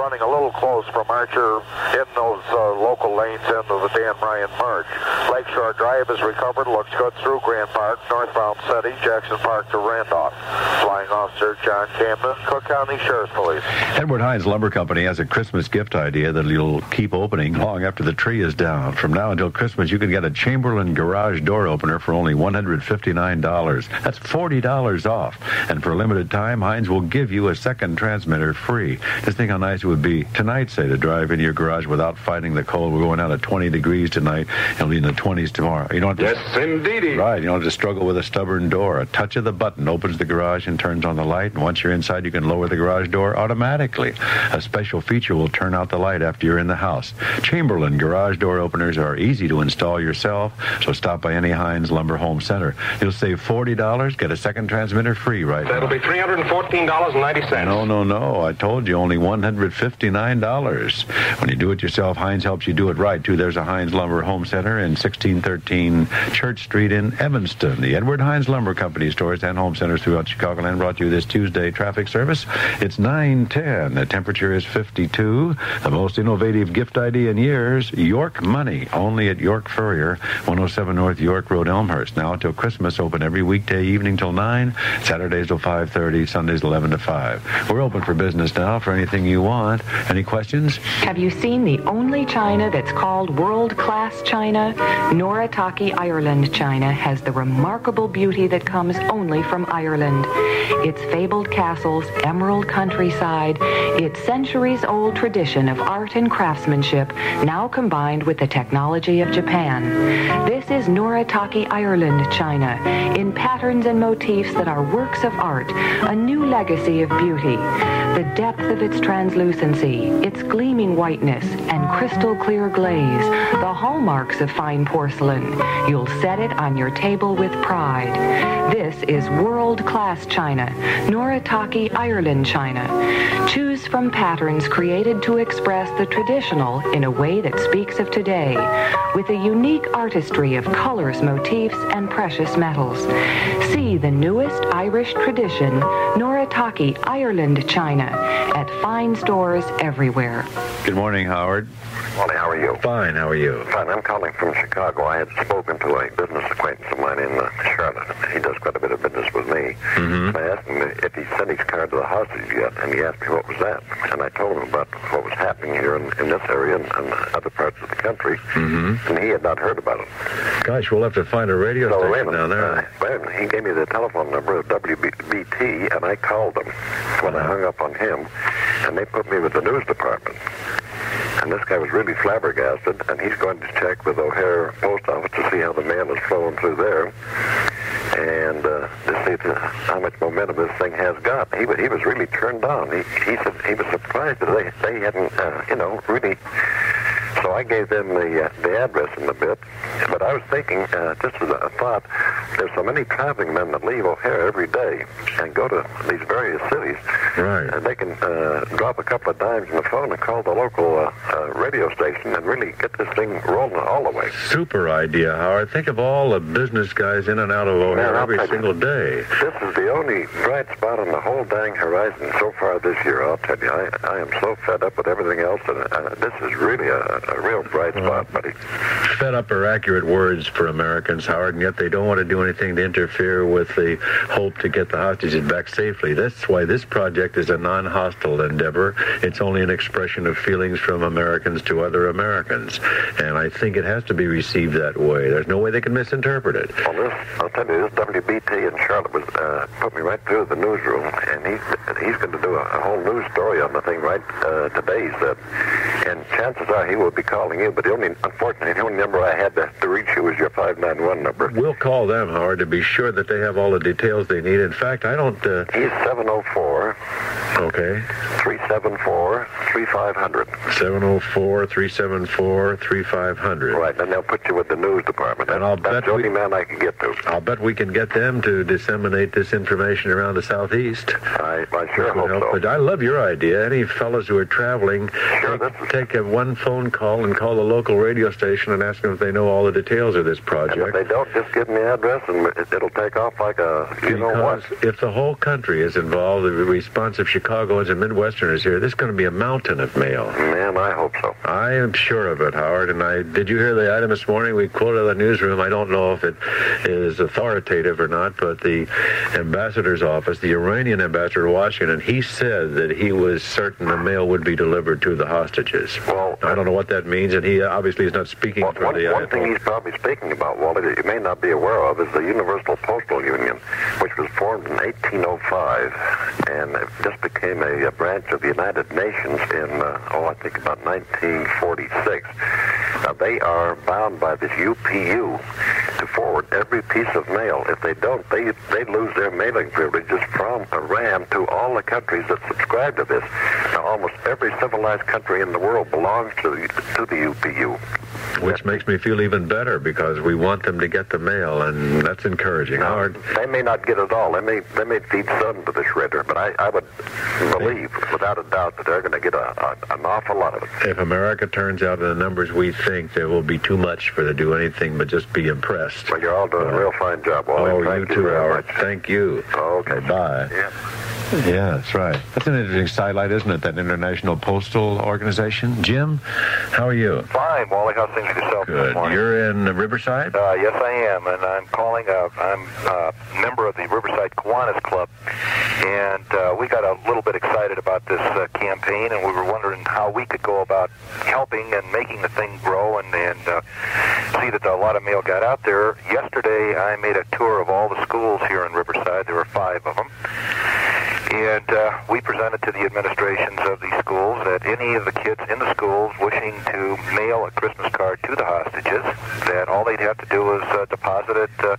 running a little close from Archer in those uh, local lanes into the Dan Ryan merge. Lakeshore Drive is recovered. Looks good through Grand Park, northbound city, Jackson Park to Randolph. Flying Officer John Camden, Cook County Sheriff's Police. Edward Hines Lumber Company has a Christmas gift idea that you'll keep opening long after the tree is down. From now until Christmas, you can get a Chamberlain garage door opener for only one hundred fifty-nine dollars. That's forty dollars off. And for a limited time, Hines will give you a second transmitter free. Just think how nice it would be tonight, say, to drive into your garage without fighting the cold. We're going out at twenty degrees tonight. It'll be in the twenties tomorrow. You don't have to, yes, indeedy. Right. You don't have to struggle with a stubborn door. A touch of the button opens the garage and turns on the light. And once you're inside, you can lower the garage door automatically. A special feature will turn out the light after you're in the house. Chamberlain garage door openers are easy to install yourself, so stop by any Hines Lumber Home Center. You'll save forty dollars, get a second transmitter free right now. That'll be three hundred fourteen dollars and ninety cents. No, no, no. I told you, only one hundred fifty-nine dollars. When you do it yourself, Hines helps you do it right, too. There's a Hines Lumber Home Center in sixteen thirteen Church Street in Evanston. The Edward Hines Lumber Company stores and home centers throughout Chicagoland brought you this Tuesday traffic service. It's nine ten. The temperature is fifty-two. The most innovative gift idea in years, York Money, only at York Furrier, one oh seven North York Road, Elmhurst. Now till Christmas, open every weekday evening till nine, Saturdays till five thirty, Sundays eleven to five. We're open for business now for anything you want. Any questions? Have you seen the only china that's called world-class china? Noritake Ireland china has the remarkable beauty that comes only from Ireland. Its fabled castles, emerald countryside, its centuries-old tradition of art and craftsmanship, now combined with the technology of Japan. This is Noritake Ireland china, in patterns and motifs that are works of art, a new legacy of beauty. The depth of its translucency, its gleaming whiteness, and crystal clear glaze, the hallmarks of fine porcelain. You'll set it on your table with pride. This is world-class china, Noritake Ireland china. Choose from patterns created to express the traditional in a way that speaks of today, with a unique artistry of colors, motifs, and precious metals. See the newest Irish tradition, Noritake Ireland china, at fine stores everywhere. Good morning, Howard. Good morning, how are you? Fine, how are you? Fine, I'm calling from Chicago. I had spoken to a business acquaintance of mine in uh, Charlotte. He does quite a bit of business with me. Mm-hmm. I asked him if he sent his car to the houses yet, and he asked me what was that. And I told him about what was happening here in, in this area and, and other parts of the country, mm-hmm. and he had not heard about it. Gosh, we'll have to find a radio so station down there. Uh, he gave me the telephone number of W B T, and I called them when I hung up on him, and they put me with the news department. And this guy was really flabbergasted, and he's going to check with O'Hare Post Office to see how the mail is flowing through there, and uh, to see the, how much momentum this thing has got. He, he was really turned on. He, he said he was surprised that they, they hadn't, uh, you know, really... So I gave them the uh, the address in the bit, but I was thinking, uh, just as a thought, there's so many traveling men that leave O'Hare every day and go to these various cities, right. and they can uh, drop a couple of dimes on the phone and call the local uh, uh, radio station and really get this thing rolling all the way. Super idea, Howard. Think of all the business guys in and out of O'Hare now, every single you, day. This is the only bright spot on the whole dang horizon so far this year, I'll tell you. I, I am so fed up with everything else, and uh, this is really a... a real bright spot, buddy. Fed up are accurate words for Americans, Howard, and yet they don't want to do anything to interfere with the hope to get the hostages back safely. That's why this project is a non-hostile endeavor. It's only an expression of feelings from Americans to other Americans, and I think it has to be received that way. There's no way they can misinterpret it. Well, this, I'll tell you, this W B T in Charlotte was, uh, put me right through the newsroom, and he, he's going to do a, a whole news story on the thing right uh, today, he said, and chances are he will be calling you, but the only, unfortunately, the only number I had to, to reach you was your five nine one number. We'll call them, Howard, to be sure that they have all the details they need. In fact, I don't... Uh... He's seven oh four. Okay. three seven four, three five zero zero. seven oh four, three seven four, three five zero zero. Right, and they'll put you with the news department. And I'll That's bet the only we... man I can get to. I'll bet we can get them to disseminate this information around the Southeast. I, I sure hope help. so. But I love your idea. Any fellows who are traveling, sure, take, is... take a one phone call and call the local radio station and ask them if they know all the details of this project. And if they don't, just give them the address and it'll take off like a, you because know what. If the whole country is involved, the response of Chicagoans and Midwesterners here, this is going to be a mountain of mail. Man, I hope so. I am sure of it, Howard. And I did you hear the item this morning we quoted in the newsroom? I don't know if it is authoritative or not, but the ambassador's office, the Iranian ambassador to Washington, he said that he was certain the mail would be delivered to the hostages. Well, I don't know what that means, and he obviously is not speaking well, for one, the... One thing he's probably speaking about, Wally, that you may not be aware of, is the Universal Postal Union, which was formed in eighteen oh five, and it just became a, a branch of the United Nations in, uh, oh, I think about nineteen forty-six. Now, they are bound by this U P U to forward every piece of mail. If they don't, they, they lose their mailing privileges from Iran to all the countries that subscribe to this. Now, almost every civilized country in the world belongs to the to the U P U. Which makes me feel even better because we want them to get the mail, and that's encouraging. Now, Howard, they may not get it all. They may they may feed some to the shredder, but I, I would believe without a doubt that they're going to get a, a, an awful lot of it. If America turns out in the numbers we think, there will be too much for to do anything but just be impressed. best. Well, you're all doing uh, a real fine job, Wally. Oh, thank you, you too, Howard. Thank you. Oh, okay. Bye. Yep. Yeah, that's right. That's an interesting sidelight, isn't it? That International Postal Organization. Jim, how are you? Fine, Wally. How's things with yourself? Good. This morning? You're in Riverside? Uh, yes, I am, and I'm calling. Uh, I'm a uh, member of the Riverside Kiwanis Club, and uh, we got a little bit excited about this uh, campaign, and we were wondering how we could go about helping and making the thing grow, and, and uh, see that a lot of mail got out there. Yesterday, I made a tour of all the schools here in Riverside. There were five of them. And uh, we presented to the administrations of these schools that any of the kids in the schools wishing to mail a Christmas card to the hostages, that all they'd have to do is uh, deposit it uh,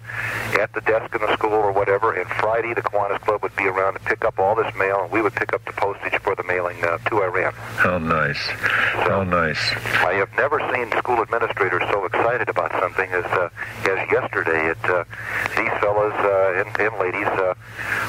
at the desk in the school or whatever, and Friday the Kiwanis Club would be around to pick up all this mail, and we would pick up the postage for the mailing uh, to Iran. How nice. How so nice. I have never seen school administrators so excited about something as uh, as yesterday. It, uh, these fellas uh, and, and ladies uh,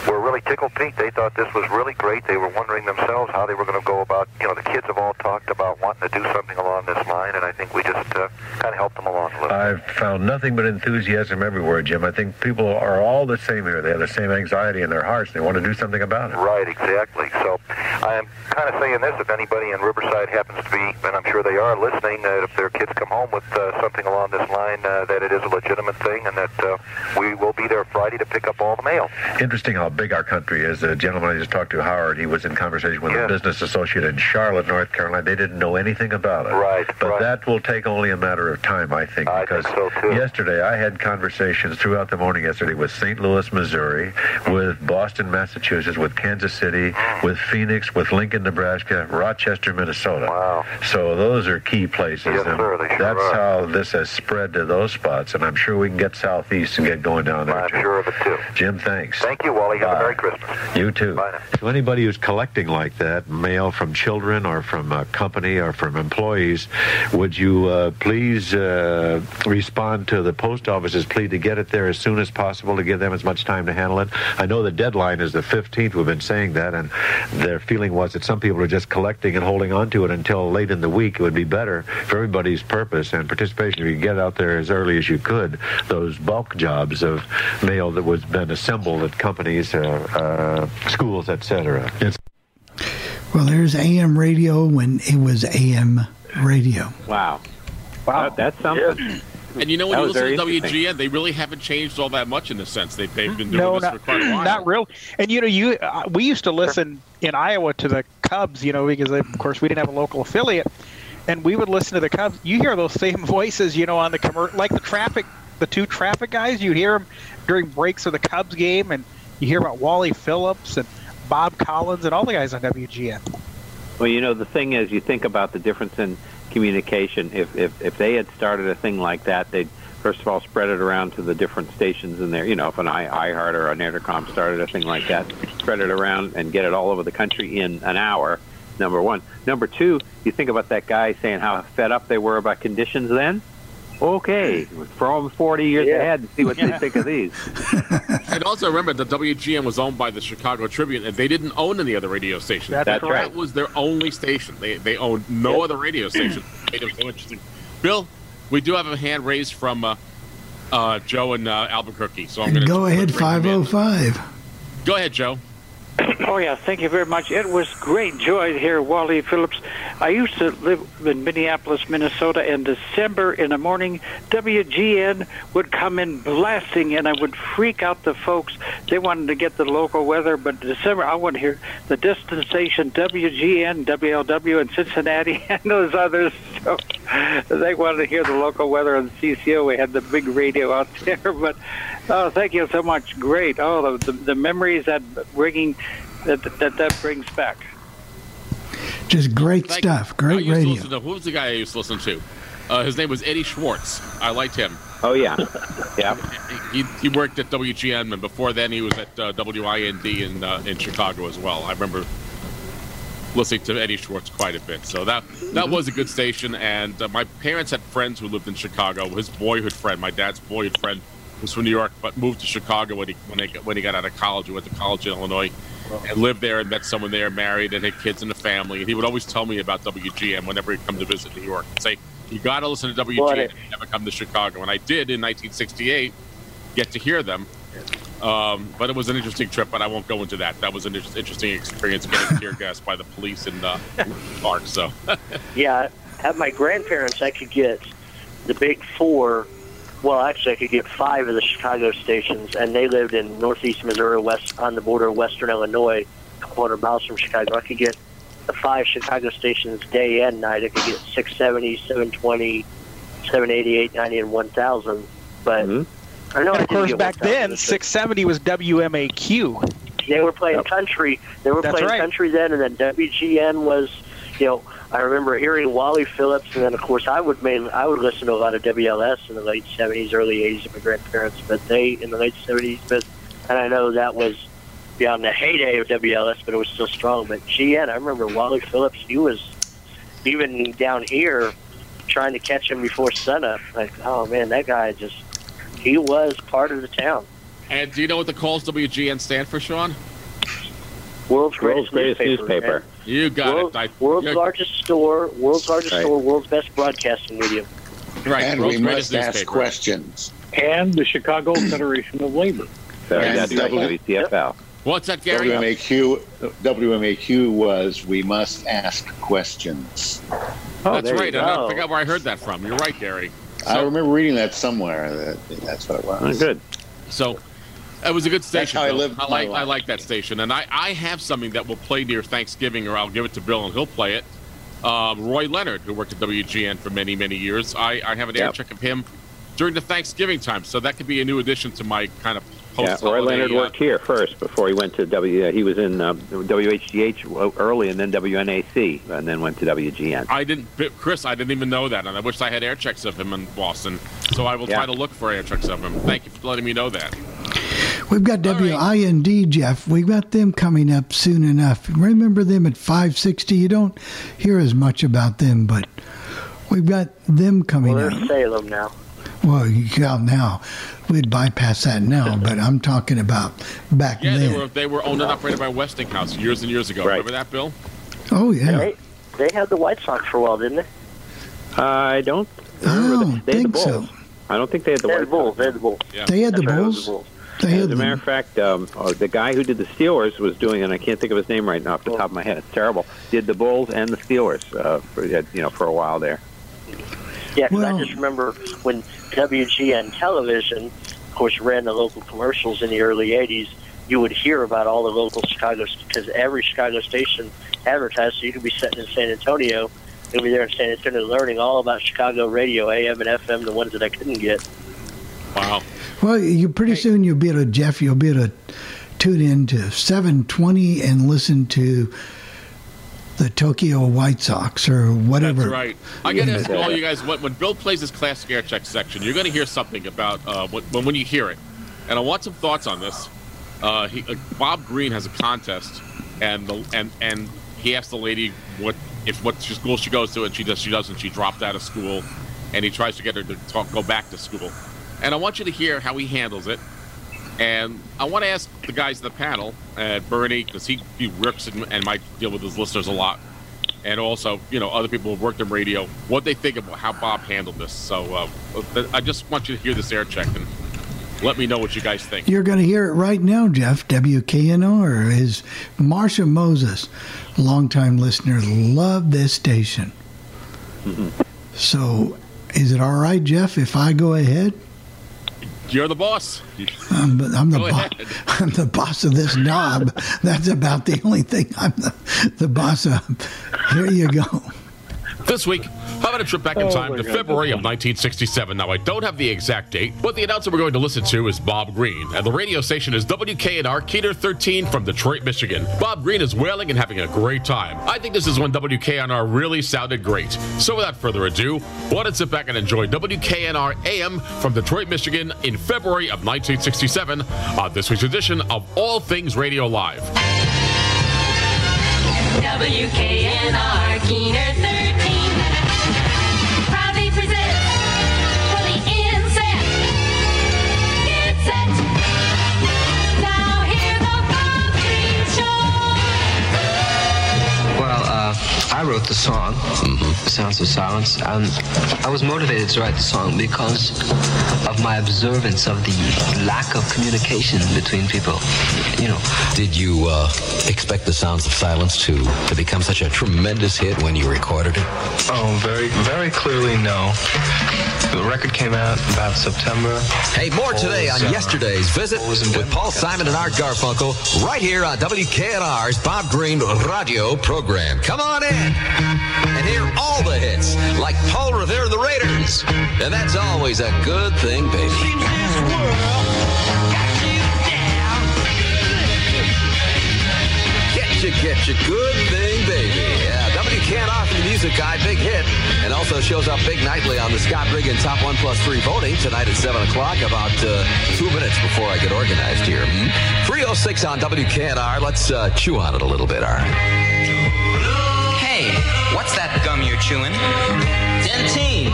were really tickled pink. They thought this was really great. They were wondering themselves how they were going to go about, you know, the kids have all talked about wanting to do something along this line, and I think we just uh, kind of helped them along a little. I've found nothing but enthusiasm everywhere, Jim. I think people are all the same here. They have the same anxiety in their hearts. They want to do something about it. Right, exactly. So I am kind of saying this, if anybody in Riverside happens to be, and I'm sure they are listening, that uh, if their kids come home with uh, something along this line, uh, that it is a legitimate thing, and that uh, we will be there Friday to pick up all the mail. Interesting how big our country is. The gentleman I just talked to, Howard, he was in conversation with yes. a business associate in Charlotte, North Carolina. They didn't know anything about it. Right, But right. that will take only a matter of time, I think, I because think so too. Yesterday I had conversations throughout the morning yesterday with Saint Louis, Missouri, with Boston, Massachusetts, with Kansas City, with Phoenix, with Lincoln, Nebraska, Rochester, Minnesota. Wow. So those are key places. Yes, and sir, they sure that's are. How this has spread to those spots, and I'm sure we can get southeast and get going down there, I'm too. sure of it, too. Jim, thanks. Thank you, Wally. Bye. Have a Merry Christmas. You, too. Bye now. To anybody who's collecting like that, mail from children or from a company or from employees, would you uh, please uh, respond to the post office's plea to get it there as soon as possible, to give them as much time to handle it? I know the deadline is the fifteenth. We've been saying that, and their feeling was that some people are just collecting and holding on to it until late in the week. It would be better for everybody's purpose and participation if you get out there as early as you could, those bulk jobs of mail that was been assembled at companies, uh, uh, schools, et cetera. Well, there's A M radio when it was A M radio. Wow. Wow. That, that's something. Yeah. And you know, when you listen to W G N, they really haven't changed all that much in a sense. They've, they've been doing no, this not, for quite a while. Not really. And, you know, you uh, we used to listen in Iowa to the Cubs, you know, because, they, of course, we didn't have a local affiliate. And we would listen to the Cubs. You hear those same voices, you know, on the commercial, like the traffic, the two traffic guys. You'd hear them during breaks of the Cubs game. And you hear about Wally Phillips and Bob Collins and all the guys on W G N. Well, you know, the thing is, you think about the difference in communication. If, if if they had started a thing like that, they'd first of all spread it around to the different stations in there. You know, if an iHeart or an Entercom started a thing like that, spread it around and get it all over the country in an hour, number one. Number two, you think about that guy saying how fed up they were about conditions then. Okay, throw them forty years yeah. ahead and see what yeah. they think of these. And also remember that W G N was owned by the Chicago Tribune, and they didn't own any other radio station. That's, That's right. That was their only station. They they owned no yep. other radio station. It was so interesting. Bill, we do have a hand raised from uh, uh, Joe in uh, Albuquerque. So I'm going to go ahead. five oh five Go ahead, Joe. Oh, yeah, thank you very much. It was great joy to hear Wally Phillips. I used to live in Minneapolis, Minnesota, and December in the morning, W G N would come in blasting, and I would freak out the folks. They wanted to get the local weather, but December, I wouldn't hear the distant station, W G N, W L W in Cincinnati, and those others. So they wanted to hear the local weather on C C O. We had the big radio out there, but oh, thank you so much. Great. Oh, the, the, the memories that bringing... That, that that brings back. Just great Thank stuff. Great I radio. To, who was the guy I used to listen to? Uh, his name was Eddie Schwartz. I liked him. Oh, yeah. Yeah. He, he worked at W G N, and before then he was at uh, W I N D in, uh, in Chicago as well. I remember listening to Eddie Schwartz quite a bit. So that, that was a good station, and uh, my parents had friends who lived in Chicago. His boyhood friend, my dad's boyhood friend, was from New York, but moved to Chicago when he, when he, when he got out of college. He went to college in Illinois. And lived there and met someone there, married, and had kids and a family. And he would always tell me about W G M whenever he'd come to visit New York and say, You got to listen to W G N if you never come to Chicago. And I did in nineteen sixty-eight get to hear them. Um, but it was an interesting trip, but I won't go into that. That was an interesting experience getting tear gassed by the police in the park. So, yeah, at my grandparents, I could get the big four. Well, actually, I could get five of the Chicago stations, and they lived in northeast Missouri, west on the border of western Illinois, a quarter miles from Chicago. I could get the five Chicago stations day and night. I could get six seventy, seven twenty, seven eighty, eight ninety, and one thousand. But mm-hmm. I know, and of course, back then, six seventy was W M A Q. They were playing yep. country. They were That's playing right. country then, and then W G N was, you know, I remember hearing Wally Phillips, and then of course I would main, I would listen to a lot of W L S in the late seventies, early eighties of my grandparents, but they in the late seventies. But and I know that was beyond the heyday of W L S, but it was still strong. But G N, I remember Wally Phillips. He was even down here trying to catch him before sunup. Like, oh man, that guy just he was part of the town. And do you know what the calls W G N stand for, Sean? World's greatest, world's greatest newspaper. newspaper. You got World, it. I, world's you're... largest store, world's largest right. store, world's best broadcasting medium. Right. And world's we must ask newspaper. questions. And the Chicago Federation of Labor. So and that's W C F L. Yep. What's that, Gary? W M A Q. W M A Q was we must ask questions. Oh, that's right. I forgot where I heard that from. You're right, Gary. So, I remember reading that somewhere. That's what it was. Oh, good. So. It was a good station. That's how I, lived I, like, I like that station. And I, I have something that will play near Thanksgiving, or I'll give it to Bill and he'll play it. Um, Roy Leonard, who worked at W G N for many, many years. I, I have an yep. air check of him during the Thanksgiving time. So that could be a new addition to my kind of post-holiday. Yeah, Roy Leonard uh, worked here first before he went to W. Uh, he was in uh, W H G H early and then W N A C and then went to W G N. I didn't, Chris, I didn't even know that. And I wish I had air checks of him in Boston. So I will yeah. try to look for air checks of him. Thank you for letting me know that. We've got W I N D, right. Jeff. We've got them coming up soon enough. Remember them at five sixty. You don't hear as much about them, but we've got them coming well, up. We're in Salem now. Well, you got now. We'd bypass that now, but I'm talking about back yeah, then. Yeah, they were, they were owned and operated by Westinghouse years and years ago. Right. Remember that, Bill? Oh, yeah. They, they had the White Sox for a while, didn't they? Uh, I don't remember. Oh, they, they think the so. I don't think they had the they White had the Bulls. Sox. They had the Bulls. Yeah. They had the Bulls? The Bulls. As a matter of fact, um, oh, the guy who did the Steelers was doing, and I can't think of his name right now off the top of my head. It's terrible. Did the Bulls and the Steelers, uh, for, you know, for a while there. Yeah, because well, I just remember when W G N Television, of course, ran the local commercials in the early eighties. You would hear about all the local Chicago, because every Chicago station advertised. So you could be sitting in San Antonio, you'd be there in San Antonio, learning all about Chicago radio, A M and F M, the ones that I couldn't get. Wow. Well, you pretty soon you'll be able to, Jeff, you'll be able to tune in to seven twenty and listen to the Tokyo White Sox or whatever. That's right. I got to ask all you guys, when Bill plays his classic air check section, you're going to hear something about uh, when, when you hear it. And I want some thoughts on this. Uh, he, uh, Bob Greene has a contest, and the, and and he asked the lady what if what school she goes to, and she, does, she doesn't. She dropped out of school, and he tries to get her to talk, go back to school. And I want you to hear how he handles it. And I want to ask the guys in the panel, uh, Bernie, because he, he works in, and might deal with his listeners a lot. And also, you know, other people who've worked in radio, what they think about how Bob handled this. So uh, I just want you to hear this air check and let me know what you guys think. You're going to hear it right now, Jeff. W K N R is Marsha Moses, longtime listener, loved this station. Mm-hmm. So is it all right, Jeff, if I go ahead? You're the boss. I'm, I'm the boss. I'm the boss of this knob. That's about the only thing I'm the, the boss of. Here you go. This week, how about a trip back in time oh to God. February of nineteen sixty-seven? Now, I don't have the exact date, but the announcer we're going to listen to is Bob Greene, and the radio station is W K N R Keter thirteen from Detroit, Michigan. Bob Greene is wailing and having a great time. I think this is when W K N R really sounded great. So without further ado, why don't sit back and enjoy W K N R A M from Detroit, Michigan in February of nineteen sixty-seven on this week's edition of All Things Radio Live. W K N R Keter thirteen. I wrote the song. Mm-hmm. Sounds of Silence. Um, I was motivated to write the song because of my observance of the lack of communication between people. You know. Did you uh, expect the Sounds of Silence to, to become such a tremendous hit when you recorded it? Oh, very, very clearly no. The record came out about September. Hey, more today on Yesterday's Visit with Paul Simon and Art Garfunkel right here on W K N R's Bob Greene Radio Program. Come on in and hear all the hits like Paul Revere and the Raiders. And that's always a good thing, baby. Seems this world got you down. Get you, get you, good thing, baby. Yeah. W K N R from the Music Guy, big hit, and also shows up big nightly on the Scott Riggin Top One Plus Three voting tonight at seven o'clock. About uh, two minutes before I get organized here. Mm-hmm. Three oh six on W K N R. Let's uh, chew on it a little bit, all right? Hey, what's that gum you're chewing? Dentine.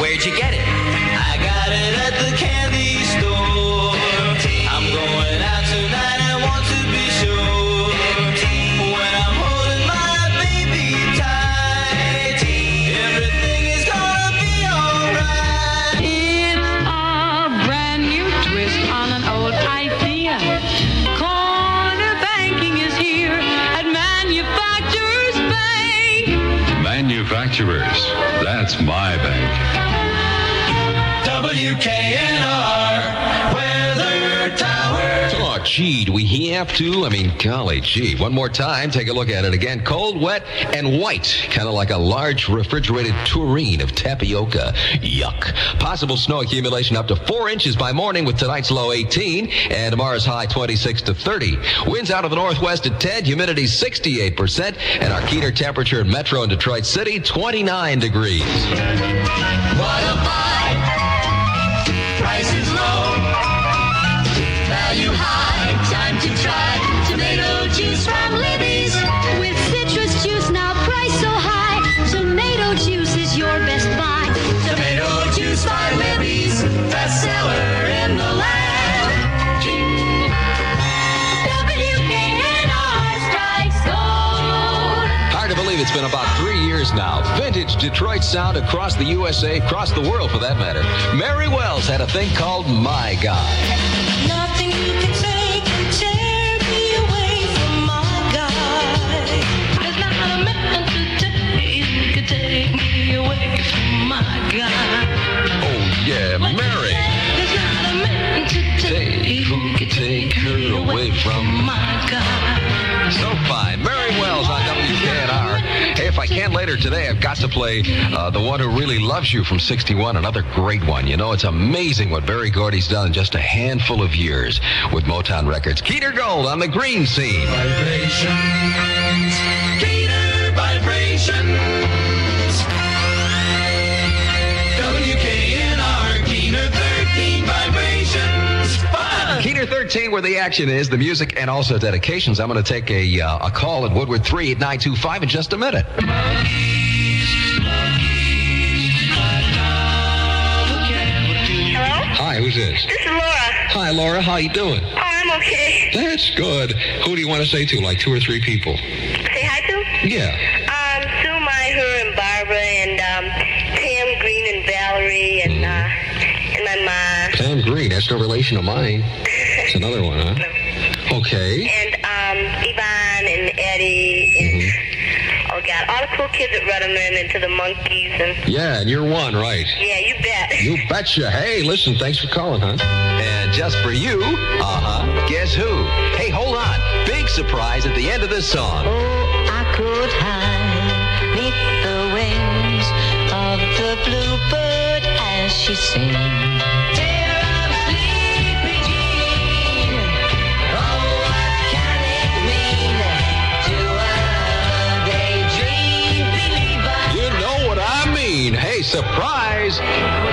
Where'd you get it? I got it at the candy store. Dentine. I'm going out tonight. I want to be sure. Manufacturers, that's my bank. W K N R Weather Tower. Oh, gee, do we have to? I mean, golly, gee. One more time, take a look at it again. Cold, wet, and white. Kind of like a large refrigerated tureen of tapioca. Yuck. Possible snow accumulation up to four inches by morning with tonight's low eighteen and tomorrow's high twenty-six to thirty. Winds out of the northwest at ten, humidity sixty-eight percent, and our keener temperature in Metro and Detroit City, twenty-nine degrees. What a buy. Price is low. Value high. Time to try tomato juice from Libby's. With citrus juice now priced so high, tomato juice is your best buy. Tomato juice by Libby's, best seller in the land. W K N R strikes gold. Hard to believe it's been about three years now. Vintage Detroit sound across the U S A, across the world for that matter. Mary Wells had a thing called My Guy. Nothing you can say. Oh, yeah, Mary. Today, who could take her away from my God? So fine. Mary Wells on W K N R. Hey, if I can later today, I've got to play uh, The One Who Really Loves You from sixty-one, another great one. You know, it's amazing what Berry Gordy's done in just a handful of years with Motown Records. Keter Gold on the Green Scene. Vibrations. Keter Vibrations. Keener thirteen, where the action is, the music, and also dedications. I'm going to take a uh, a call at Woodward three at nine two five in just a minute. Hi, who's this? This is Laura. Hi, Laura. How you doing? Oh, I'm okay. That's good. Who do you want to say to? Like two or three people. Say hi to? Yeah. Um, Sue Meyer and Barbara and um, Tam Green and Valerie and mm. uh, and my mom. Pam Green, that's no relation of mine. That's another one, huh? No. Okay. And um, Yvonne and Eddie and, mm-hmm. oh, God, all the cool kids at Rudderman and to the monkeys. And yeah, and you're one, right? Yeah, you bet. You betcha. Hey, listen, thanks for calling, huh? And just for you, uh-huh, guess who? Hey, hold on. Big surprise at the end of this song. Oh, I could hide beneath the wings of the bluebird as she sings. Hey, surprise!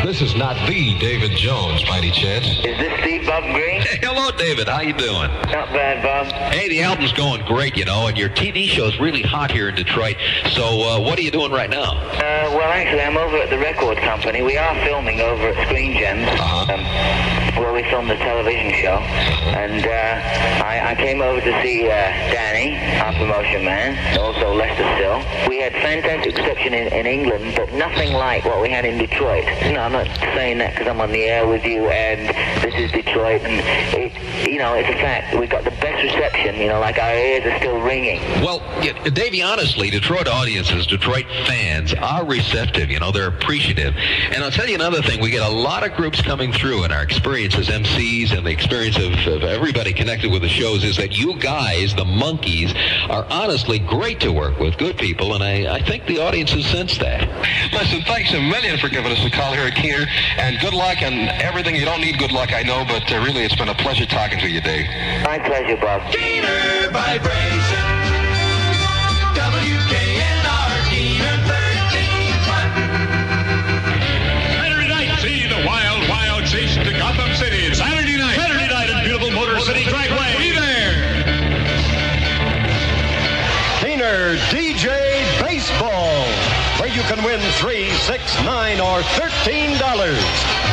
This is not the David Jones, by any chance. Is this the Bob Greene? Hey, hello, David. How you doing? Not bad, Bob. Hey, the album's going great, you know, and your T V show's really hot here in Detroit. So, uh, what are you doing right now? Uh, well, actually, I'm over at the record company. We are filming over at Screen Gems. Uh-huh. Um, where we filmed the television show, and uh, I, I came over to see uh, Danny, our promotion man, and also Lester Still. We had fantastic reception in, in England, but nothing like what we had in Detroit. You know, I'm not saying that because I'm on the air with you, and this is Detroit, and it, you know, it's a fact. We got the best reception, you know, like our ears are still ringing. Well, yeah, Davey, honestly, Detroit audiences, Detroit fans are receptive, you know, they're appreciative. And I'll tell you another thing, we get a lot of groups coming through, and our experience as M Cs and the experience of, of everybody connected with the shows is that you guys, the monkeys, are honestly great to work with, good people, and I, I think the audience has sensed that. Listen, thanks a million for giving us a call here at Keener, and good luck and everything. You don't need good luck, I know, but uh, really it's been a pleasure talking to you, Dave. My pleasure, Bob. Keener Vibration, W K N R, Keener thirteen. Saturday night, see the wild, wild chase to Gotham City. Saturday night, Saturday night at beautiful Motor City Dragway. Be there. Keener D J Baseball, where you can win three, six, nine, or thirteen dollars.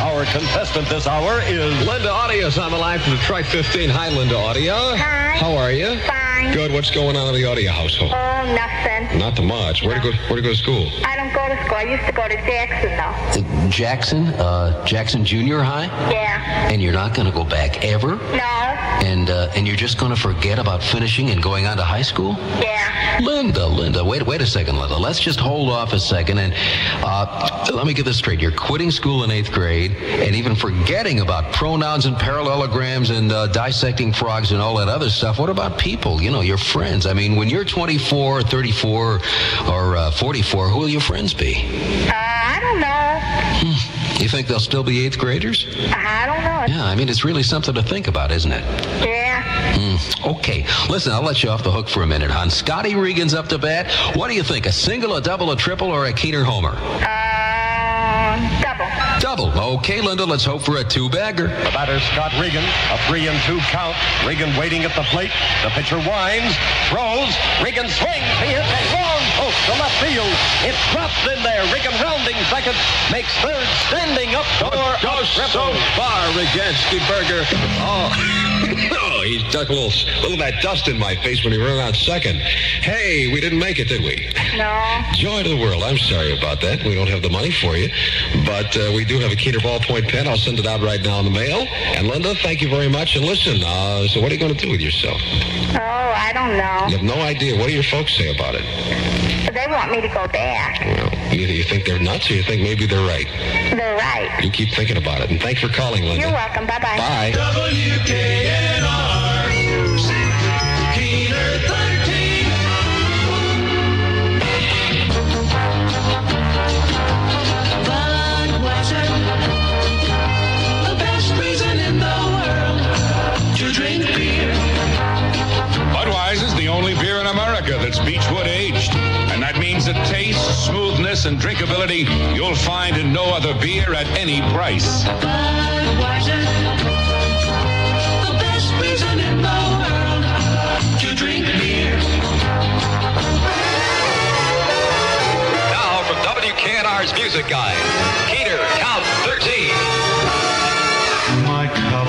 Our contestant this hour is Linda Audio's on the line from Detroit fifteen. Hi, Linda Audio. Hi. How are you? Fine. Good. What's going on in the Audio household? Oh, nothing. Not too much. Where no. to go? Where to go to school? I don't go to school. I used to go to Jackson, though. Uh, Jackson, uh, Jackson Junior High. Yeah. And you're not going to go back ever? No. And uh, and you're just going to forget about finishing and going on to high school? Yeah. Linda, Linda, wait, wait a second, Linda. Let's just hold off a second, and uh, let me get this straight. You're quitting school in eighth grade, and even forgetting about pronouns and parallelograms and uh, dissecting frogs and all that other stuff. What about people? You know, your friends. I mean, when you're twenty-four, thirty-four, or uh, forty-four, who will your friends be? Uh, I don't know. Hmm. You think they'll still be eighth graders? I don't know. Yeah, I mean, it's really something to think about, isn't it? Yeah. Mm, okay. Listen, I'll let you off the hook for a minute, hon. Scotty Regan's up to bat. What do you think? A single, a double, a triple, or a Keener homer? Uh, double. Double. Okay, Linda, let's hope for a two-bagger. The batter, Scott Regan, a three and two count. Regan waiting at the plate. The pitcher winds, throws. Regan swings. He hits a long post to left field. It drops in there. Regan rounding second, makes third, standing up door. It goes so far against the burger. Oh. Oh, he ducked a little, a little of that dust in my face when he ran out second. Hey, we didn't make it, did we? No. Joy to the world. I'm sorry about that. We don't have the money for you, but uh, we do have a Keener ballpoint pen. I'll send it out right now in the mail. And Linda, thank you very much. And listen, uh, so what are you going to do with yourself? Oh, I don't know. You have no idea. What do your folks say about it? They want me to go back. Well, you, you think they're nuts, or you think maybe they're right? They're right. You keep thinking about it. And thanks for calling, Linda. You're welcome. Bye-bye. Bye. W K N R Music, Keener thirteen. Budweiser's the only beer in America that's Beechwood aged, and that means the taste, smoothness, and drinkability you'll find in no other beer at any price. Budweiser, the best reason in the world to drink beer. Now from W K N R's Music Guide, Keener Top thirteen. My cup.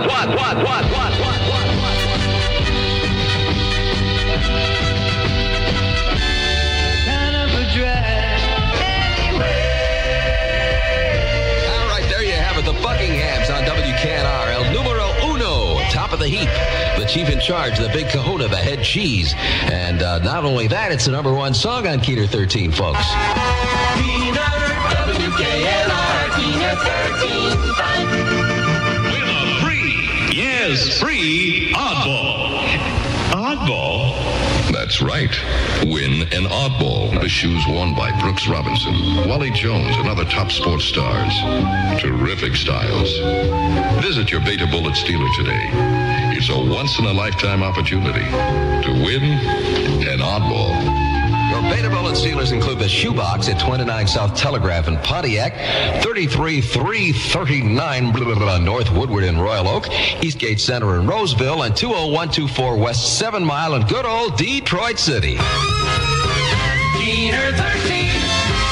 What, what, what, what, what, what, what, what, what? chief in charge, the big kahuna, the head cheese. And uh, not only that, it's the number one song on Keener thirteen, folks. Keener, W K N R, Keener thirteen, fun. With a free, yes, free oddball. Oddball? That's right. Win an oddball. The shoes worn by Brooks Robinson, Wally Jones, and other top sports stars. Terrific styles. Visit your Beta Bullets dealer today. It's a once-in-a-lifetime opportunity to win an oddball. Your Beta Bullets dealers include the Shoebox at twenty-nine South Telegraph in Pontiac, thirty-three three thirty-nine blah, blah, blah, North Woodward in Royal Oak, Eastgate Center in Roseville, and two oh one two four West seven Mile in good old Detroit City. Keener thirteen,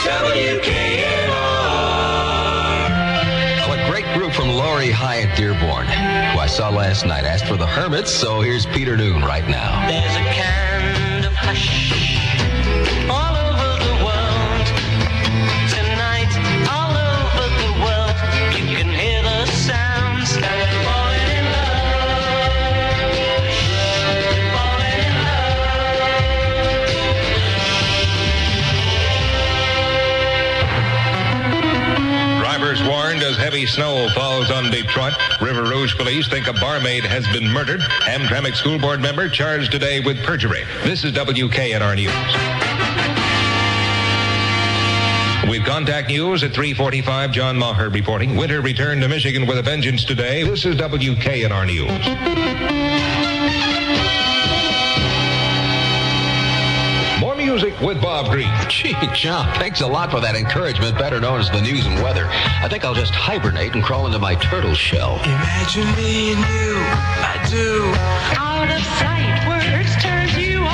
W K N R. Oh, a great group from Laurie Hyatt Dearborn, who I saw last night. Asked for the Hermits, so here's Peter Noon right now. There's a kind of hush all over the world tonight, all over the world. You can hear the sounds of a boy in love, a boy in love. Drivers warned as heavy snow falls on Detroit. River Rouge police think a barmaid has been murdered. Hamtramck school board member charged today with perjury. This is W K N R News. With Contact News at three forty-five, John Maher reporting. Winter returned to Michigan with a vengeance today. This is W K N R News. More music with Bob Greene. Gee, John, thanks a lot for that encouragement, better known as the news and weather. I think I'll just hibernate and crawl into my turtle shell. Imagine me and you, I do. Out of sight, words turn you on.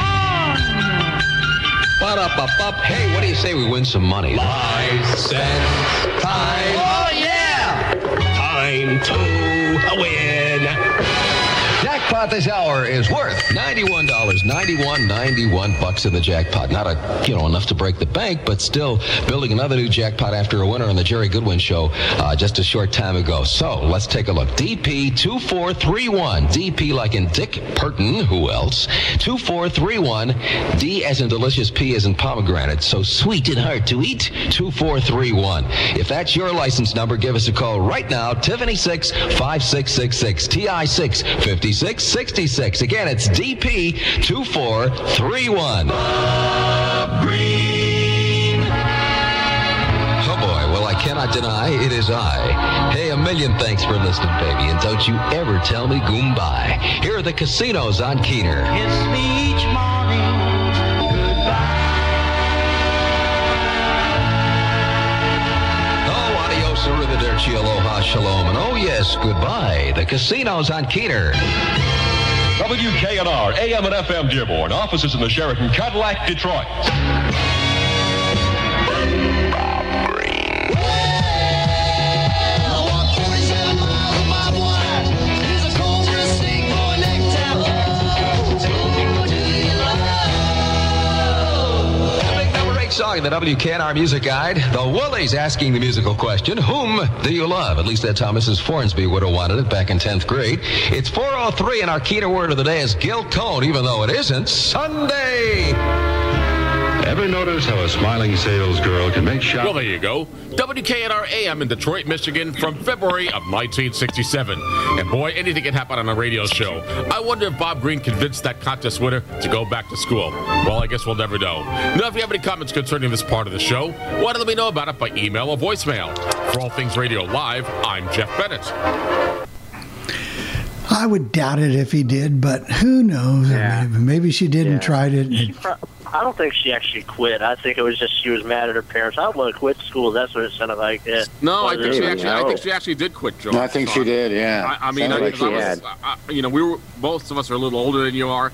Hey, what do you say we win some money? Five cents. Time. Oh, yeah! Time to win. Jackpot this hour is worth ninety-one dollars, ninety-one, ninety-one bucks in the jackpot. Not a, you know, enough to break the bank, but still building another new jackpot after a winner on the Jerry Goodwin Show uh, just a short time ago. So let's take a look. D P two four three one. D P like in Dick Perton. Who else? two four three one. D as in delicious. P as in pomegranate. So sweet and hard to eat. two four three one. If that's your license number, give us a call right now. Tiffany six five six six six. T I six five six six six. Again, it's D P two four three one. Bob Greene. Oh boy, well, I cannot deny it is I. Hey, a million thanks for listening, baby, and don't you ever tell me goodbye. Here are the casinos on Keener. Kiss me each morning. Aloha, shalom, and oh yes, goodbye. The casinos on Keener. W K N R, A M and F M Dearborn, offices in the Sheraton, Cadillac, Detroit. Bob Greene. I walk forty-seven miles with my wine. He's a cold mistake for a necktie love. Tell people do you love? The big number eight song in the W K N R Music Guide, The Woolies asking the musical question, whom do you love? At least that's how Missus Forensby would have wanted it back in tenth grade. It's four oh three, and our Keener word of the day is Gil Cone, even though it isn't Sunday. Ever notice how a smiling sales girl can make shots? Well, there you go. W K N R A M in Detroit, Michigan from February of nineteen sixty-seven. And boy, anything can happen on a radio show. I wonder if Bob Greene convinced that contest winner to go back to school. Well, I guess we'll never know. Now, if you have any comments concerning this part of the show, why don't let me know about it by email or voicemail. For all things radio live, I'm Jeff Bennett. I would doubt it if he did, but who knows? Yeah. I mean, maybe she didn't yeah. try to... I don't think she actually quit. I think it was just she was mad at her parents. I don't want to quit school. That's what it sounded like. Yeah. No, I think she actually. I think she actually did quit, Joe. No, I think she did. Yeah. I, I mean, I, like I was, I, you know, we were both of us are a little older than you are,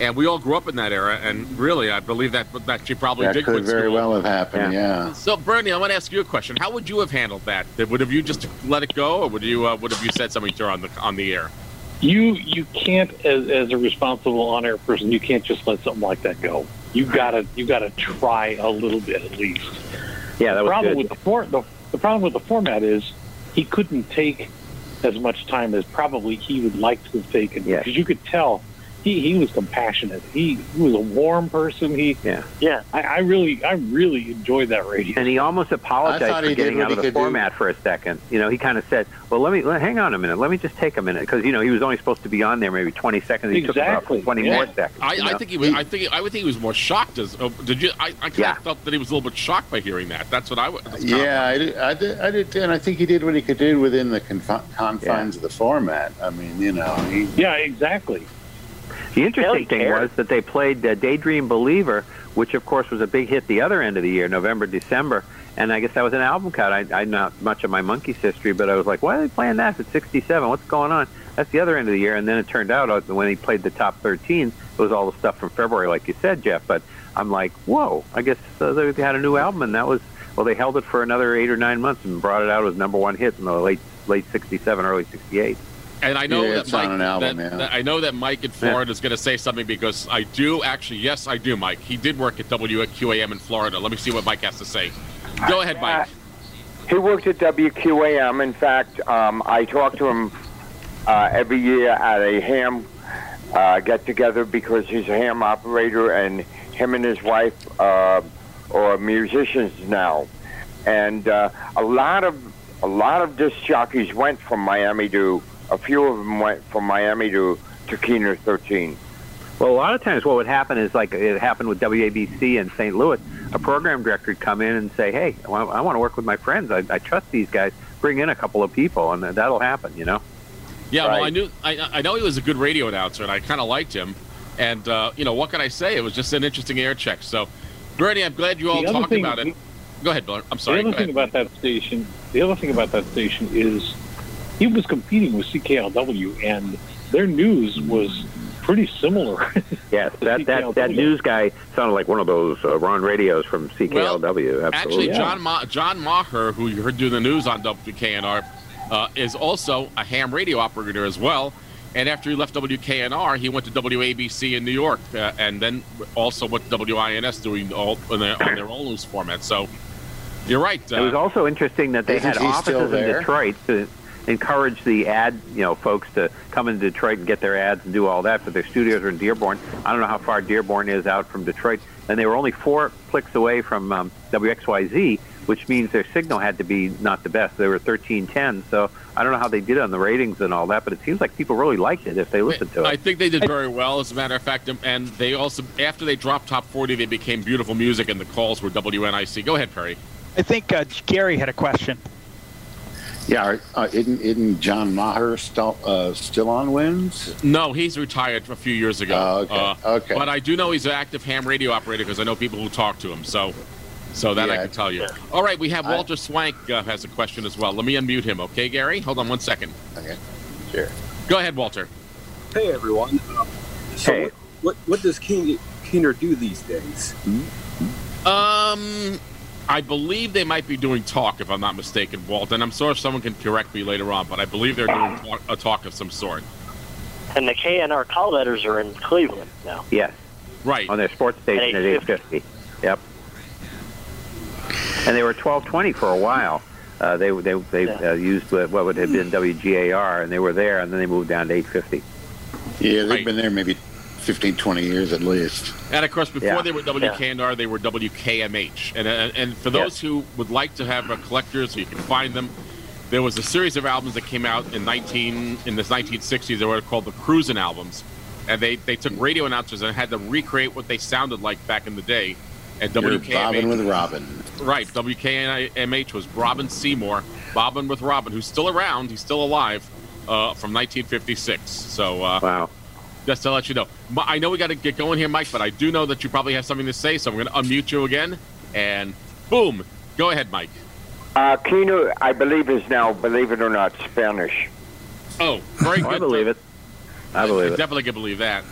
and we all grew up in that era. And really, I believe that that she probably that did quit school. That could very well have happened. Yeah. yeah. So, Bernie, I want to ask you a question. How would you have handled that? Would have you just let it go, or would you uh, would have you said something to her on the on the air? You you can't, as as a responsible on-air person, you can't just let something like that go. You gotta, you gotta try a little bit at least. Yeah, that was the problem good. With the, for, the, the problem with the format is he couldn't take as much time as probably he would like to have taken. Because yes. you could tell he, he was compassionate. He, he was a warm person. He yeah yeah. I, I really I really enjoyed that radio. And he almost apologized for getting out of the format do. for a second. You know, he kind of said, "Well, let me let, hang on a minute. Let me just take a minute," because you know he was only supposed to be on there maybe twenty seconds. He exactly. took about twenty yeah. more seconds. I, I think he was. I think I would think he was more shocked. As oh, did you? I, I kind of yeah. felt that he was a little bit shocked by hearing that. That's what I was. Yeah, I did, I did. I did, and I think he did what he could do within the confi- confines yeah. of the format. I mean, you know. He, yeah, exactly. The interesting thing was that they played uh, Daydream Believer, which, of course, was a big hit the other end of the year, November, December. And I guess that was an album cut. I, I not much of my Monkees history, but I was like, why are they playing that at sixty-seven? What's going on? That's the other end of the year. And then it turned out when he played the top thirteen, it was all the stuff from February, like you said, Jeff. But I'm like, whoa, I guess uh, they had a new album, and that was, well, they held it for another eight or nine months and brought it out as number one hit in the late, late sixty-seven, early sixty-eight. And I know yeah, that Mike. Album, that, yeah. that I know that Mike in Florida yeah. is going to say something because I do actually. Yes, I do, Mike. He did work at W Q A M in Florida. Let me see what Mike has to say. Go ahead, Mike. Uh, he worked at W Q A M. In fact, um, I talk to him uh, every year at a ham uh, get together because he's a ham operator, and him and his wife uh, are musicians now, and uh, a lot of a lot of disc jockeys went from Miami to. A few of them went from Miami to, to Keener thirteen. Well, a lot of times what would happen is, like it happened with W A B C in Saint Louis, a program director would come in and say, hey, I want to work with my friends. I, I trust these guys. Bring in a couple of people, and that'll happen, you know? Yeah, right. Well, I knew I, I know he was a good radio announcer, and I kind of liked him. And, uh, you know, what can I say? It was just an interesting air check. So, Bernie, I'm glad you all talked thing, about it. Go ahead, Bill. I'm sorry. The other thing about that station, the other thing about that station is, he was competing with C K L W, and their news was pretty similar. Yes, that, that, that news guy sounded like one of those uh, Ron radios from C K L W. Well, absolutely. Actually, yeah. John Ma- John Maher, who you heard do the news on W K N R, uh, is also a ham radio operator as well. And after he left W K N R, he went to W A B C in New York, uh, and then also went to W I N S doing all on their, on their own news format. So you're right. Uh, it was also interesting that they had offices in Detroit to encourage the ad, you know, folks to come into Detroit and get their ads and do all that, but their studios are in Dearborn. I don't know how far Dearborn is out from Detroit, and they were only four clicks away from um, W X Y Z, which means their signal had to be not the best. They were thirteen ten, so I don't know how they did on the ratings and all that, but it seems like people really liked it if they listened to it. I think they did very well, as a matter of fact, and they also, after they dropped top forty, they became Beautiful Music, and the calls were W N I C. Go ahead, Perry. I think uh, Gary had a question. Yeah, uh, isn't, isn't John Maher still, uh, still on WINS? No, he's retired a few years ago. Uh, okay. Uh, okay. But I do know he's an active ham radio operator because I know people who talk to him. So so that yeah, I can tell you. Fair. All right, we have Walter I, Swank uh, has a question as well. Let me unmute him. Okay, Gary? Hold on one second. Okay, sure. Go ahead, Walter. Hey, everyone. Um, so hey. What, what does Keener do these days? Mm-hmm. Um... I believe they might be doing talk, if I'm not mistaken, Walt. And I'm sorry if someone can correct me later on, but I believe they're doing talk, a talk of some sort. And the K N R call letters are in Cleveland now. Yes. Right. On their sports station at eight fifty. Yep. And they were twelve twenty for a while. Uh, they they, they yeah. uh, used what would have been W G A R, and they were there, and then they moved down to eight fifty. Yeah, they've right. been there maybe fifteen, twenty years at least. And, of course, before yeah. they were W K N R, yeah. they were W K M H. And and, and for those yeah. who would like to have a collector so you can find them, there was a series of albums that came out in nineteen in the nineteen sixties. They were called the Cruisin' Albums. And they, they took radio announcers and had to recreate what they sounded like back in the day at W K M H. Bobbin' with Robin. Right. W K M H was Robin Seymour. Bobbin' with Robin, who's still around. He's still alive uh, from nineteen fifty-six. So, uh, wow. Just to let you know. I know we got to get going here, Mike, but I do know that you probably have something to say, so I'm going to unmute you again. And boom. Go ahead, Mike. Uh, Keener, I believe, is now, believe it or not, Spanish. Oh, very good. I believe it. I believe I, it. I definitely can believe that.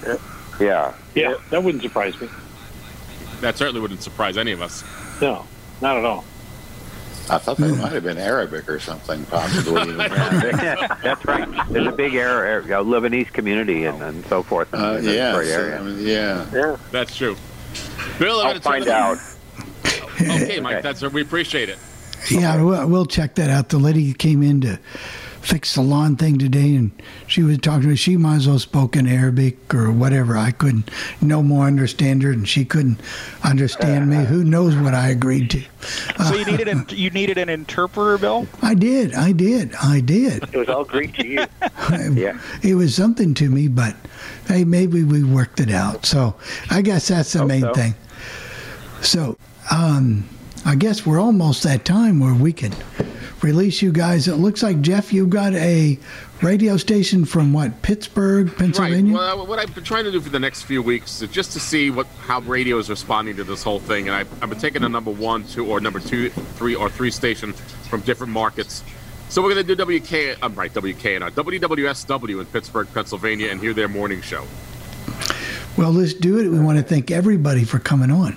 Yeah. Yeah, that wouldn't surprise me. That certainly wouldn't surprise any of us. No, not at all. I thought that might have been Arabic or something, possibly. Yeah, that's right. There's a big Arab, Arab, Lebanese community and, and so forth. Uh, in yeah, area. I mean, yeah, yeah. That's true. Bill, I'm I'll find out. Okay, Mike. Okay. That's we appreciate it. Yeah, we'll, we'll check that out. The lady came in to fixed the lawn thing today, and she was talking to me. She might as well spoke in Arabic or whatever. I couldn't no more understand her, and she couldn't understand me. Who knows what I agreed to? So you needed an, you needed an interpreter, Bill? I did, I did, I did. It was all Greek to you. Yeah. It was something to me, but hey, maybe we worked it out. So I guess that's the Hope main so. thing. So um, I guess we're almost that time where we can release you guys. It looks like, Jeff, you've got a radio station from, what, Pittsburgh, Pennsylvania? Right. Well, what I've been trying to do for the next few weeks is just to see what how radio is responding to this whole thing. And I've, I've been taking a number one, two, or number two, three, or three station from different markets. So we're going to do W K, I'm right, W K N R, W W S W in Pittsburgh, Pennsylvania, and hear their morning show. Well, let's do it. We want to thank everybody for coming on.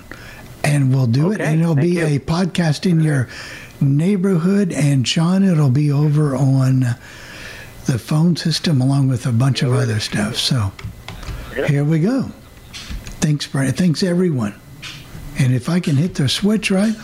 And we'll do okay, it. And it'll be you. a podcast in your neighborhood. And, Sean, it'll be over on the phone system along with a bunch of other stuff. So here we go. Thanks, Brian. Thanks, everyone. And if I can hit the switch, right?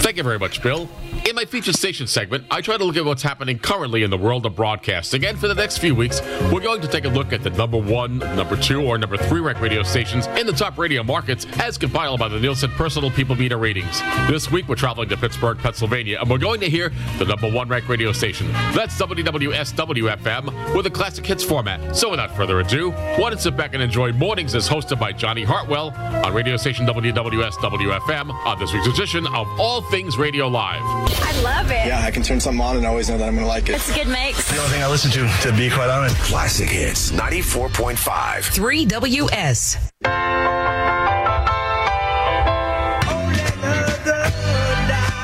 Thank you very much, Bill. In my feature station segment, I try to look at what's happening currently in the world of broadcasting. And for the next few weeks, we're going to take a look at the number one, number two, or number three rank radio stations in the top radio markets as compiled by the Nielsen Personal People Meter ratings. This week, we're traveling to Pittsburgh, Pennsylvania, and we're going to hear the number one rank radio station. That's W W S W F M with a classic hits format. So without further ado, why don't sit back and enjoy Mornings as hosted by Johnny Hartwell on radio station W W S W F M on this week's edition of All Things Radio Live. I love it. Yeah, I can turn something on and always know that I'm going to like it. It's a good mix. The only thing I listen to, to be quite honest. Classic Hits, ninety-four point five. three W S.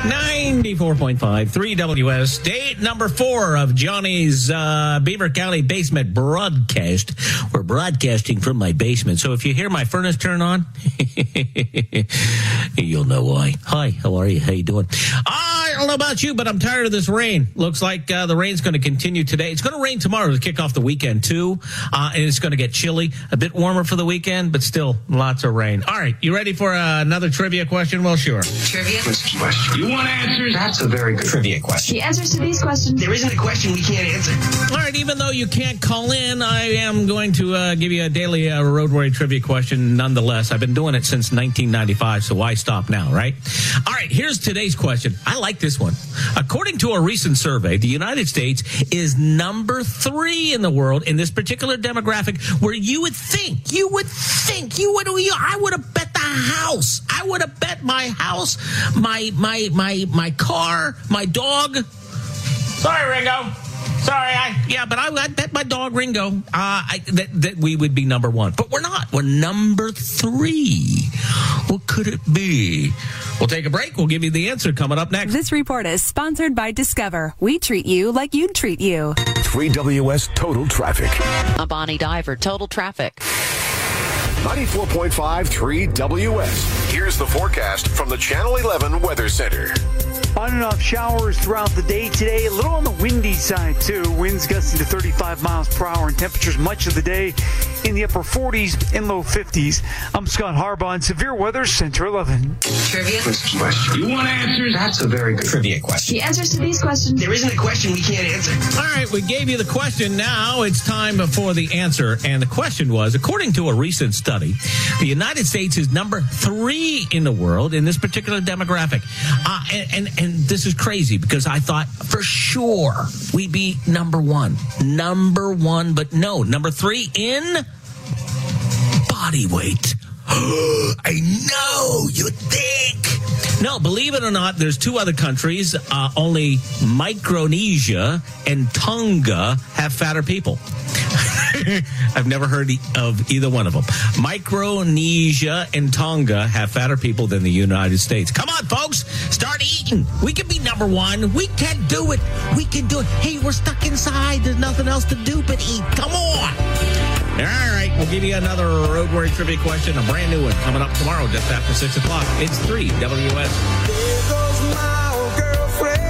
ninety-four point five, three W S, date number four of Johnny's uh, Beaver County basement broadcast. We're broadcasting from my basement, so if you hear my furnace turn on, you'll know why. Hi, how are you? How you doing? I don't know about you, but I'm tired of this rain. Looks like uh, the rain's going to continue today. It's going to rain tomorrow to kick off the weekend, too, uh, and it's going to get chilly, a bit warmer for the weekend, but still lots of rain. All right, you ready for uh, another trivia question? Well, sure. Trivia question. You want to answer? That's a very good trivia question. The answers to these questions. There isn't a question we can't answer. All right, even though you can't call in, I am going to uh, give you a daily uh, Road Warrior trivia question nonetheless. I've been doing it since nineteen ninety-five, so why stop now, right? All right, here's today's question. I like this one. According to a recent survey, the United States is number three in the world in this particular demographic where you would think, you would think, you would, you, I would have bet the house. I would have bet my house, my, my, my, my. My car, my dog. Sorry, Ringo. Sorry, I yeah, but I, I bet my dog Ringo uh, I, that that we would be number one, but we're not. We're number three. What could it be? We'll take a break. We'll give you the answer coming up next. This report is sponsored by Discover. We treat you like you'd treat you. three W S Total Traffic. A Bonnie Diver. Total Traffic. ninety-four point five, three W S. Here's the forecast from the Channel eleven Weather Center. On and off showers throughout the day today. A little on the windy side, too. Winds gusting to thirty-five miles per hour and temperatures much of the day in the upper forties and low fifties. I'm Scott Harbaugh on Severe Weather Center eleven. Trivia question. You want answers? That's a very good trivia question. The answers to these questions. There isn't a question we can't answer. All right, we gave you the question. Now it's time for the answer. And the question was, according to a recent study, the United States is number three in the world in this particular demographic. Uh, and, and And this is crazy because I thought for sure we'd be number one. Number one, but no. Number three in body weight. I know, you think. No, believe it or not, there's two other countries. Uh, only Micronesia and Tonga have fatter people. I've never heard of either one of them. Micronesia and Tonga have fatter people than the United States. Come on, folks. Start eating. We can be number one. We can do it. We can do it. Hey, we're stuck inside. There's nothing else to do but eat. Come on. All right. We'll give you another Road Warrior trivia question, a brand new one, coming up tomorrow just after six o'clock. It's three W S. There goes my old girlfriend.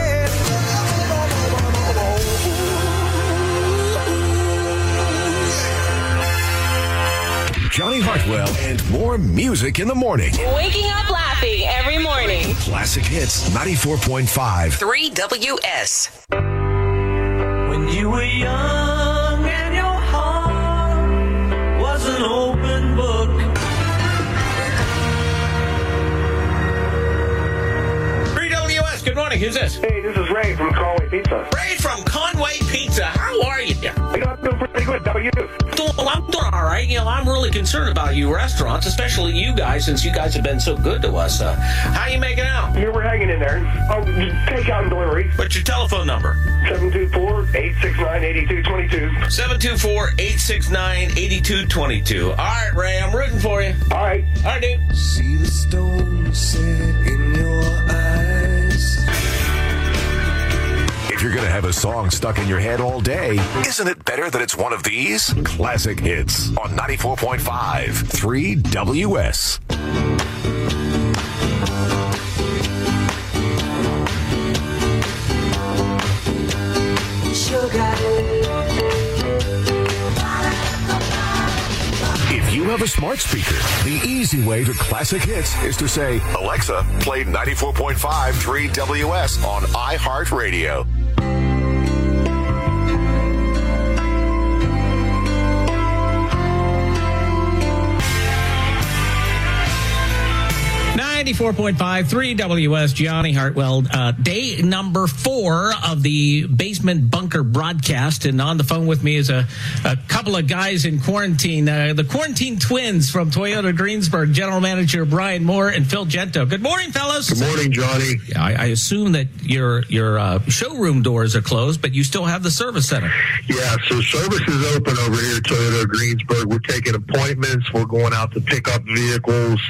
Johnny Hartwell and more music in the morning. Waking up laughing every morning. Classic Hits ninety-four point five. three W S. Who's this? Hey, this is Ray from Conway Pizza. Ray from Conway Pizza. How are you? I'm doing pretty good. How are you? Well, I'm doing all right. You know, I'm really concerned about you restaurants, especially you guys, since you guys have been so good to us. Uh, how you making out? Yeah, we're hanging in there. Oh, take out and delivery. What's your telephone number? seven two four, eight six nine, eight two two two. seven two four, eight six nine, eight two two two. All right, Ray, I'm rooting for you. All right. All right, dude. See the stone set in your eyes. If you're going to have a song stuck in your head all day, isn't it better that it's one of these? Classic hits on ninety-four point five, three W S. If you have a smart speaker, the easy way to classic hits is to say, Alexa, play ninety-four point five, three W S on iHeartRadio. ninety-four point five, three W S, Johnny Hartwell. Uh, day number four of the Basement Bunker broadcast. And on the phone with me is a, a couple of guys in quarantine. Uh, the quarantine twins from Toyota Greensburg, General Manager Brian Moore and Phil Gento. Good morning, fellas. Good morning, Johnny. I, I assume that your your uh, showroom doors are closed, but you still have the service center. Yeah, so service is open over here at Toyota Greensburg. We're taking appointments. We're going out to pick up vehicles,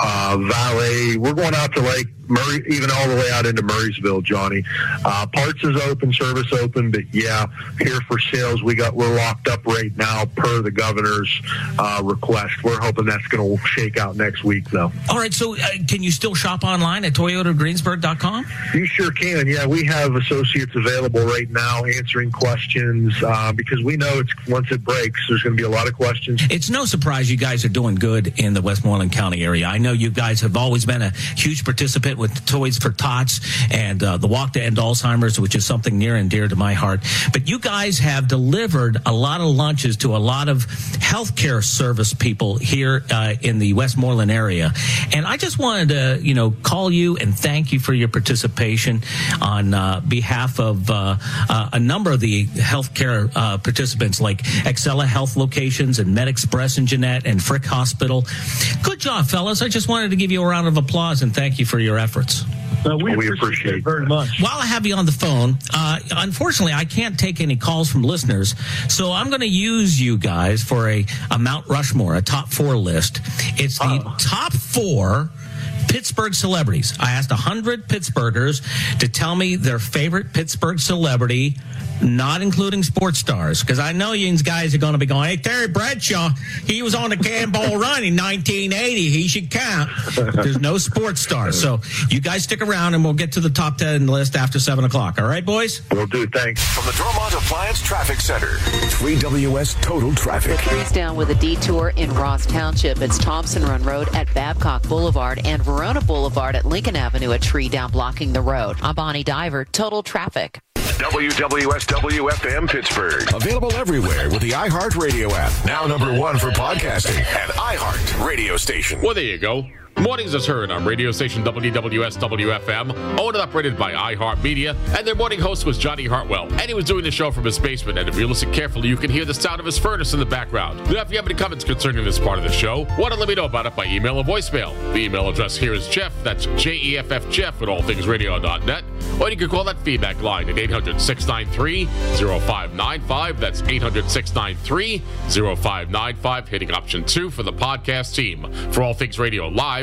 uh, valet. We're going out to like Murray, even all the way out into Murraysville, Johnny. Uh, parts is open, service open, but yeah, here for sales, we got we're locked up right now per the governor's uh, request. We're hoping that's going to shake out next week, though. All right, so uh, can you still shop online at Toyota Greensburg dot com? You sure can. Yeah, we have associates available right now answering questions uh, because we know it's once it breaks, there's going to be a lot of questions. It's no surprise you guys are doing good in the Westmoreland County area. I know you guys have always been a huge participant with Toys for Tots and uh, the Walk to End Alzheimer's, which is something near and dear to my heart. But you guys have delivered a lot of lunches to a lot of healthcare service people here uh, in the Westmoreland area. And I just wanted to, you know, call you and thank you for your participation on uh, behalf of uh, uh, a number of the healthcare uh, participants like Excella Health Locations and MedExpress and Jeanette and Frick Hospital. Good job, fellas. I just wanted to give you a round of applause and thank you for your efforts. Uh, we, we appreciate it very much. While I have you on the phone, uh, unfortunately, I can't take any calls from listeners, so I'm going to use you guys for a, a Mount Rushmore, a top four list. It's the oh. top four Pittsburgh celebrities. I asked one hundred Pittsburghers to tell me their favorite Pittsburgh celebrity, not including sports stars, because I know you guys are going to be going, hey, Terry Bradshaw, he was on the Campbell Run in nineteen eighty. He should count. There's no sports stars. So you guys stick around, and we'll get to the top ten list after seven o'clock. All right, boys? Will do. Thanks. From the Dormont Appliance Traffic Center, three W S Total Traffic. Freeze down with a detour in Ross Township. It's Thompson Run Road at Babcock Boulevard and Verona Boulevard at Lincoln Avenue. A tree down blocking the road. I'm Bonnie Diver, Total Traffic. W W S W F M Pittsburgh. Available everywhere with the iHeartRadio app. Now number one for podcasting at iHeart Radio Station. Well, there you go. Mornings is heard on radio station W W S W F M, owned and operated by iHeartMedia, and their morning host was Johnny Hartwell, and he was doing the show from his basement, and if you listen carefully, you can hear the sound of his furnace in the background. Now, if you have any comments concerning this part of the show, want to let me know about it by email or voicemail. The email address here is Jeff, that's J E F F Jeff at all things radio dot net, or you can call that feedback line at eight hundred, six nine three, oh five nine five, that's eight hundred, six nine three, oh five nine five, hitting option two for the podcast team. For All Things Radio Live,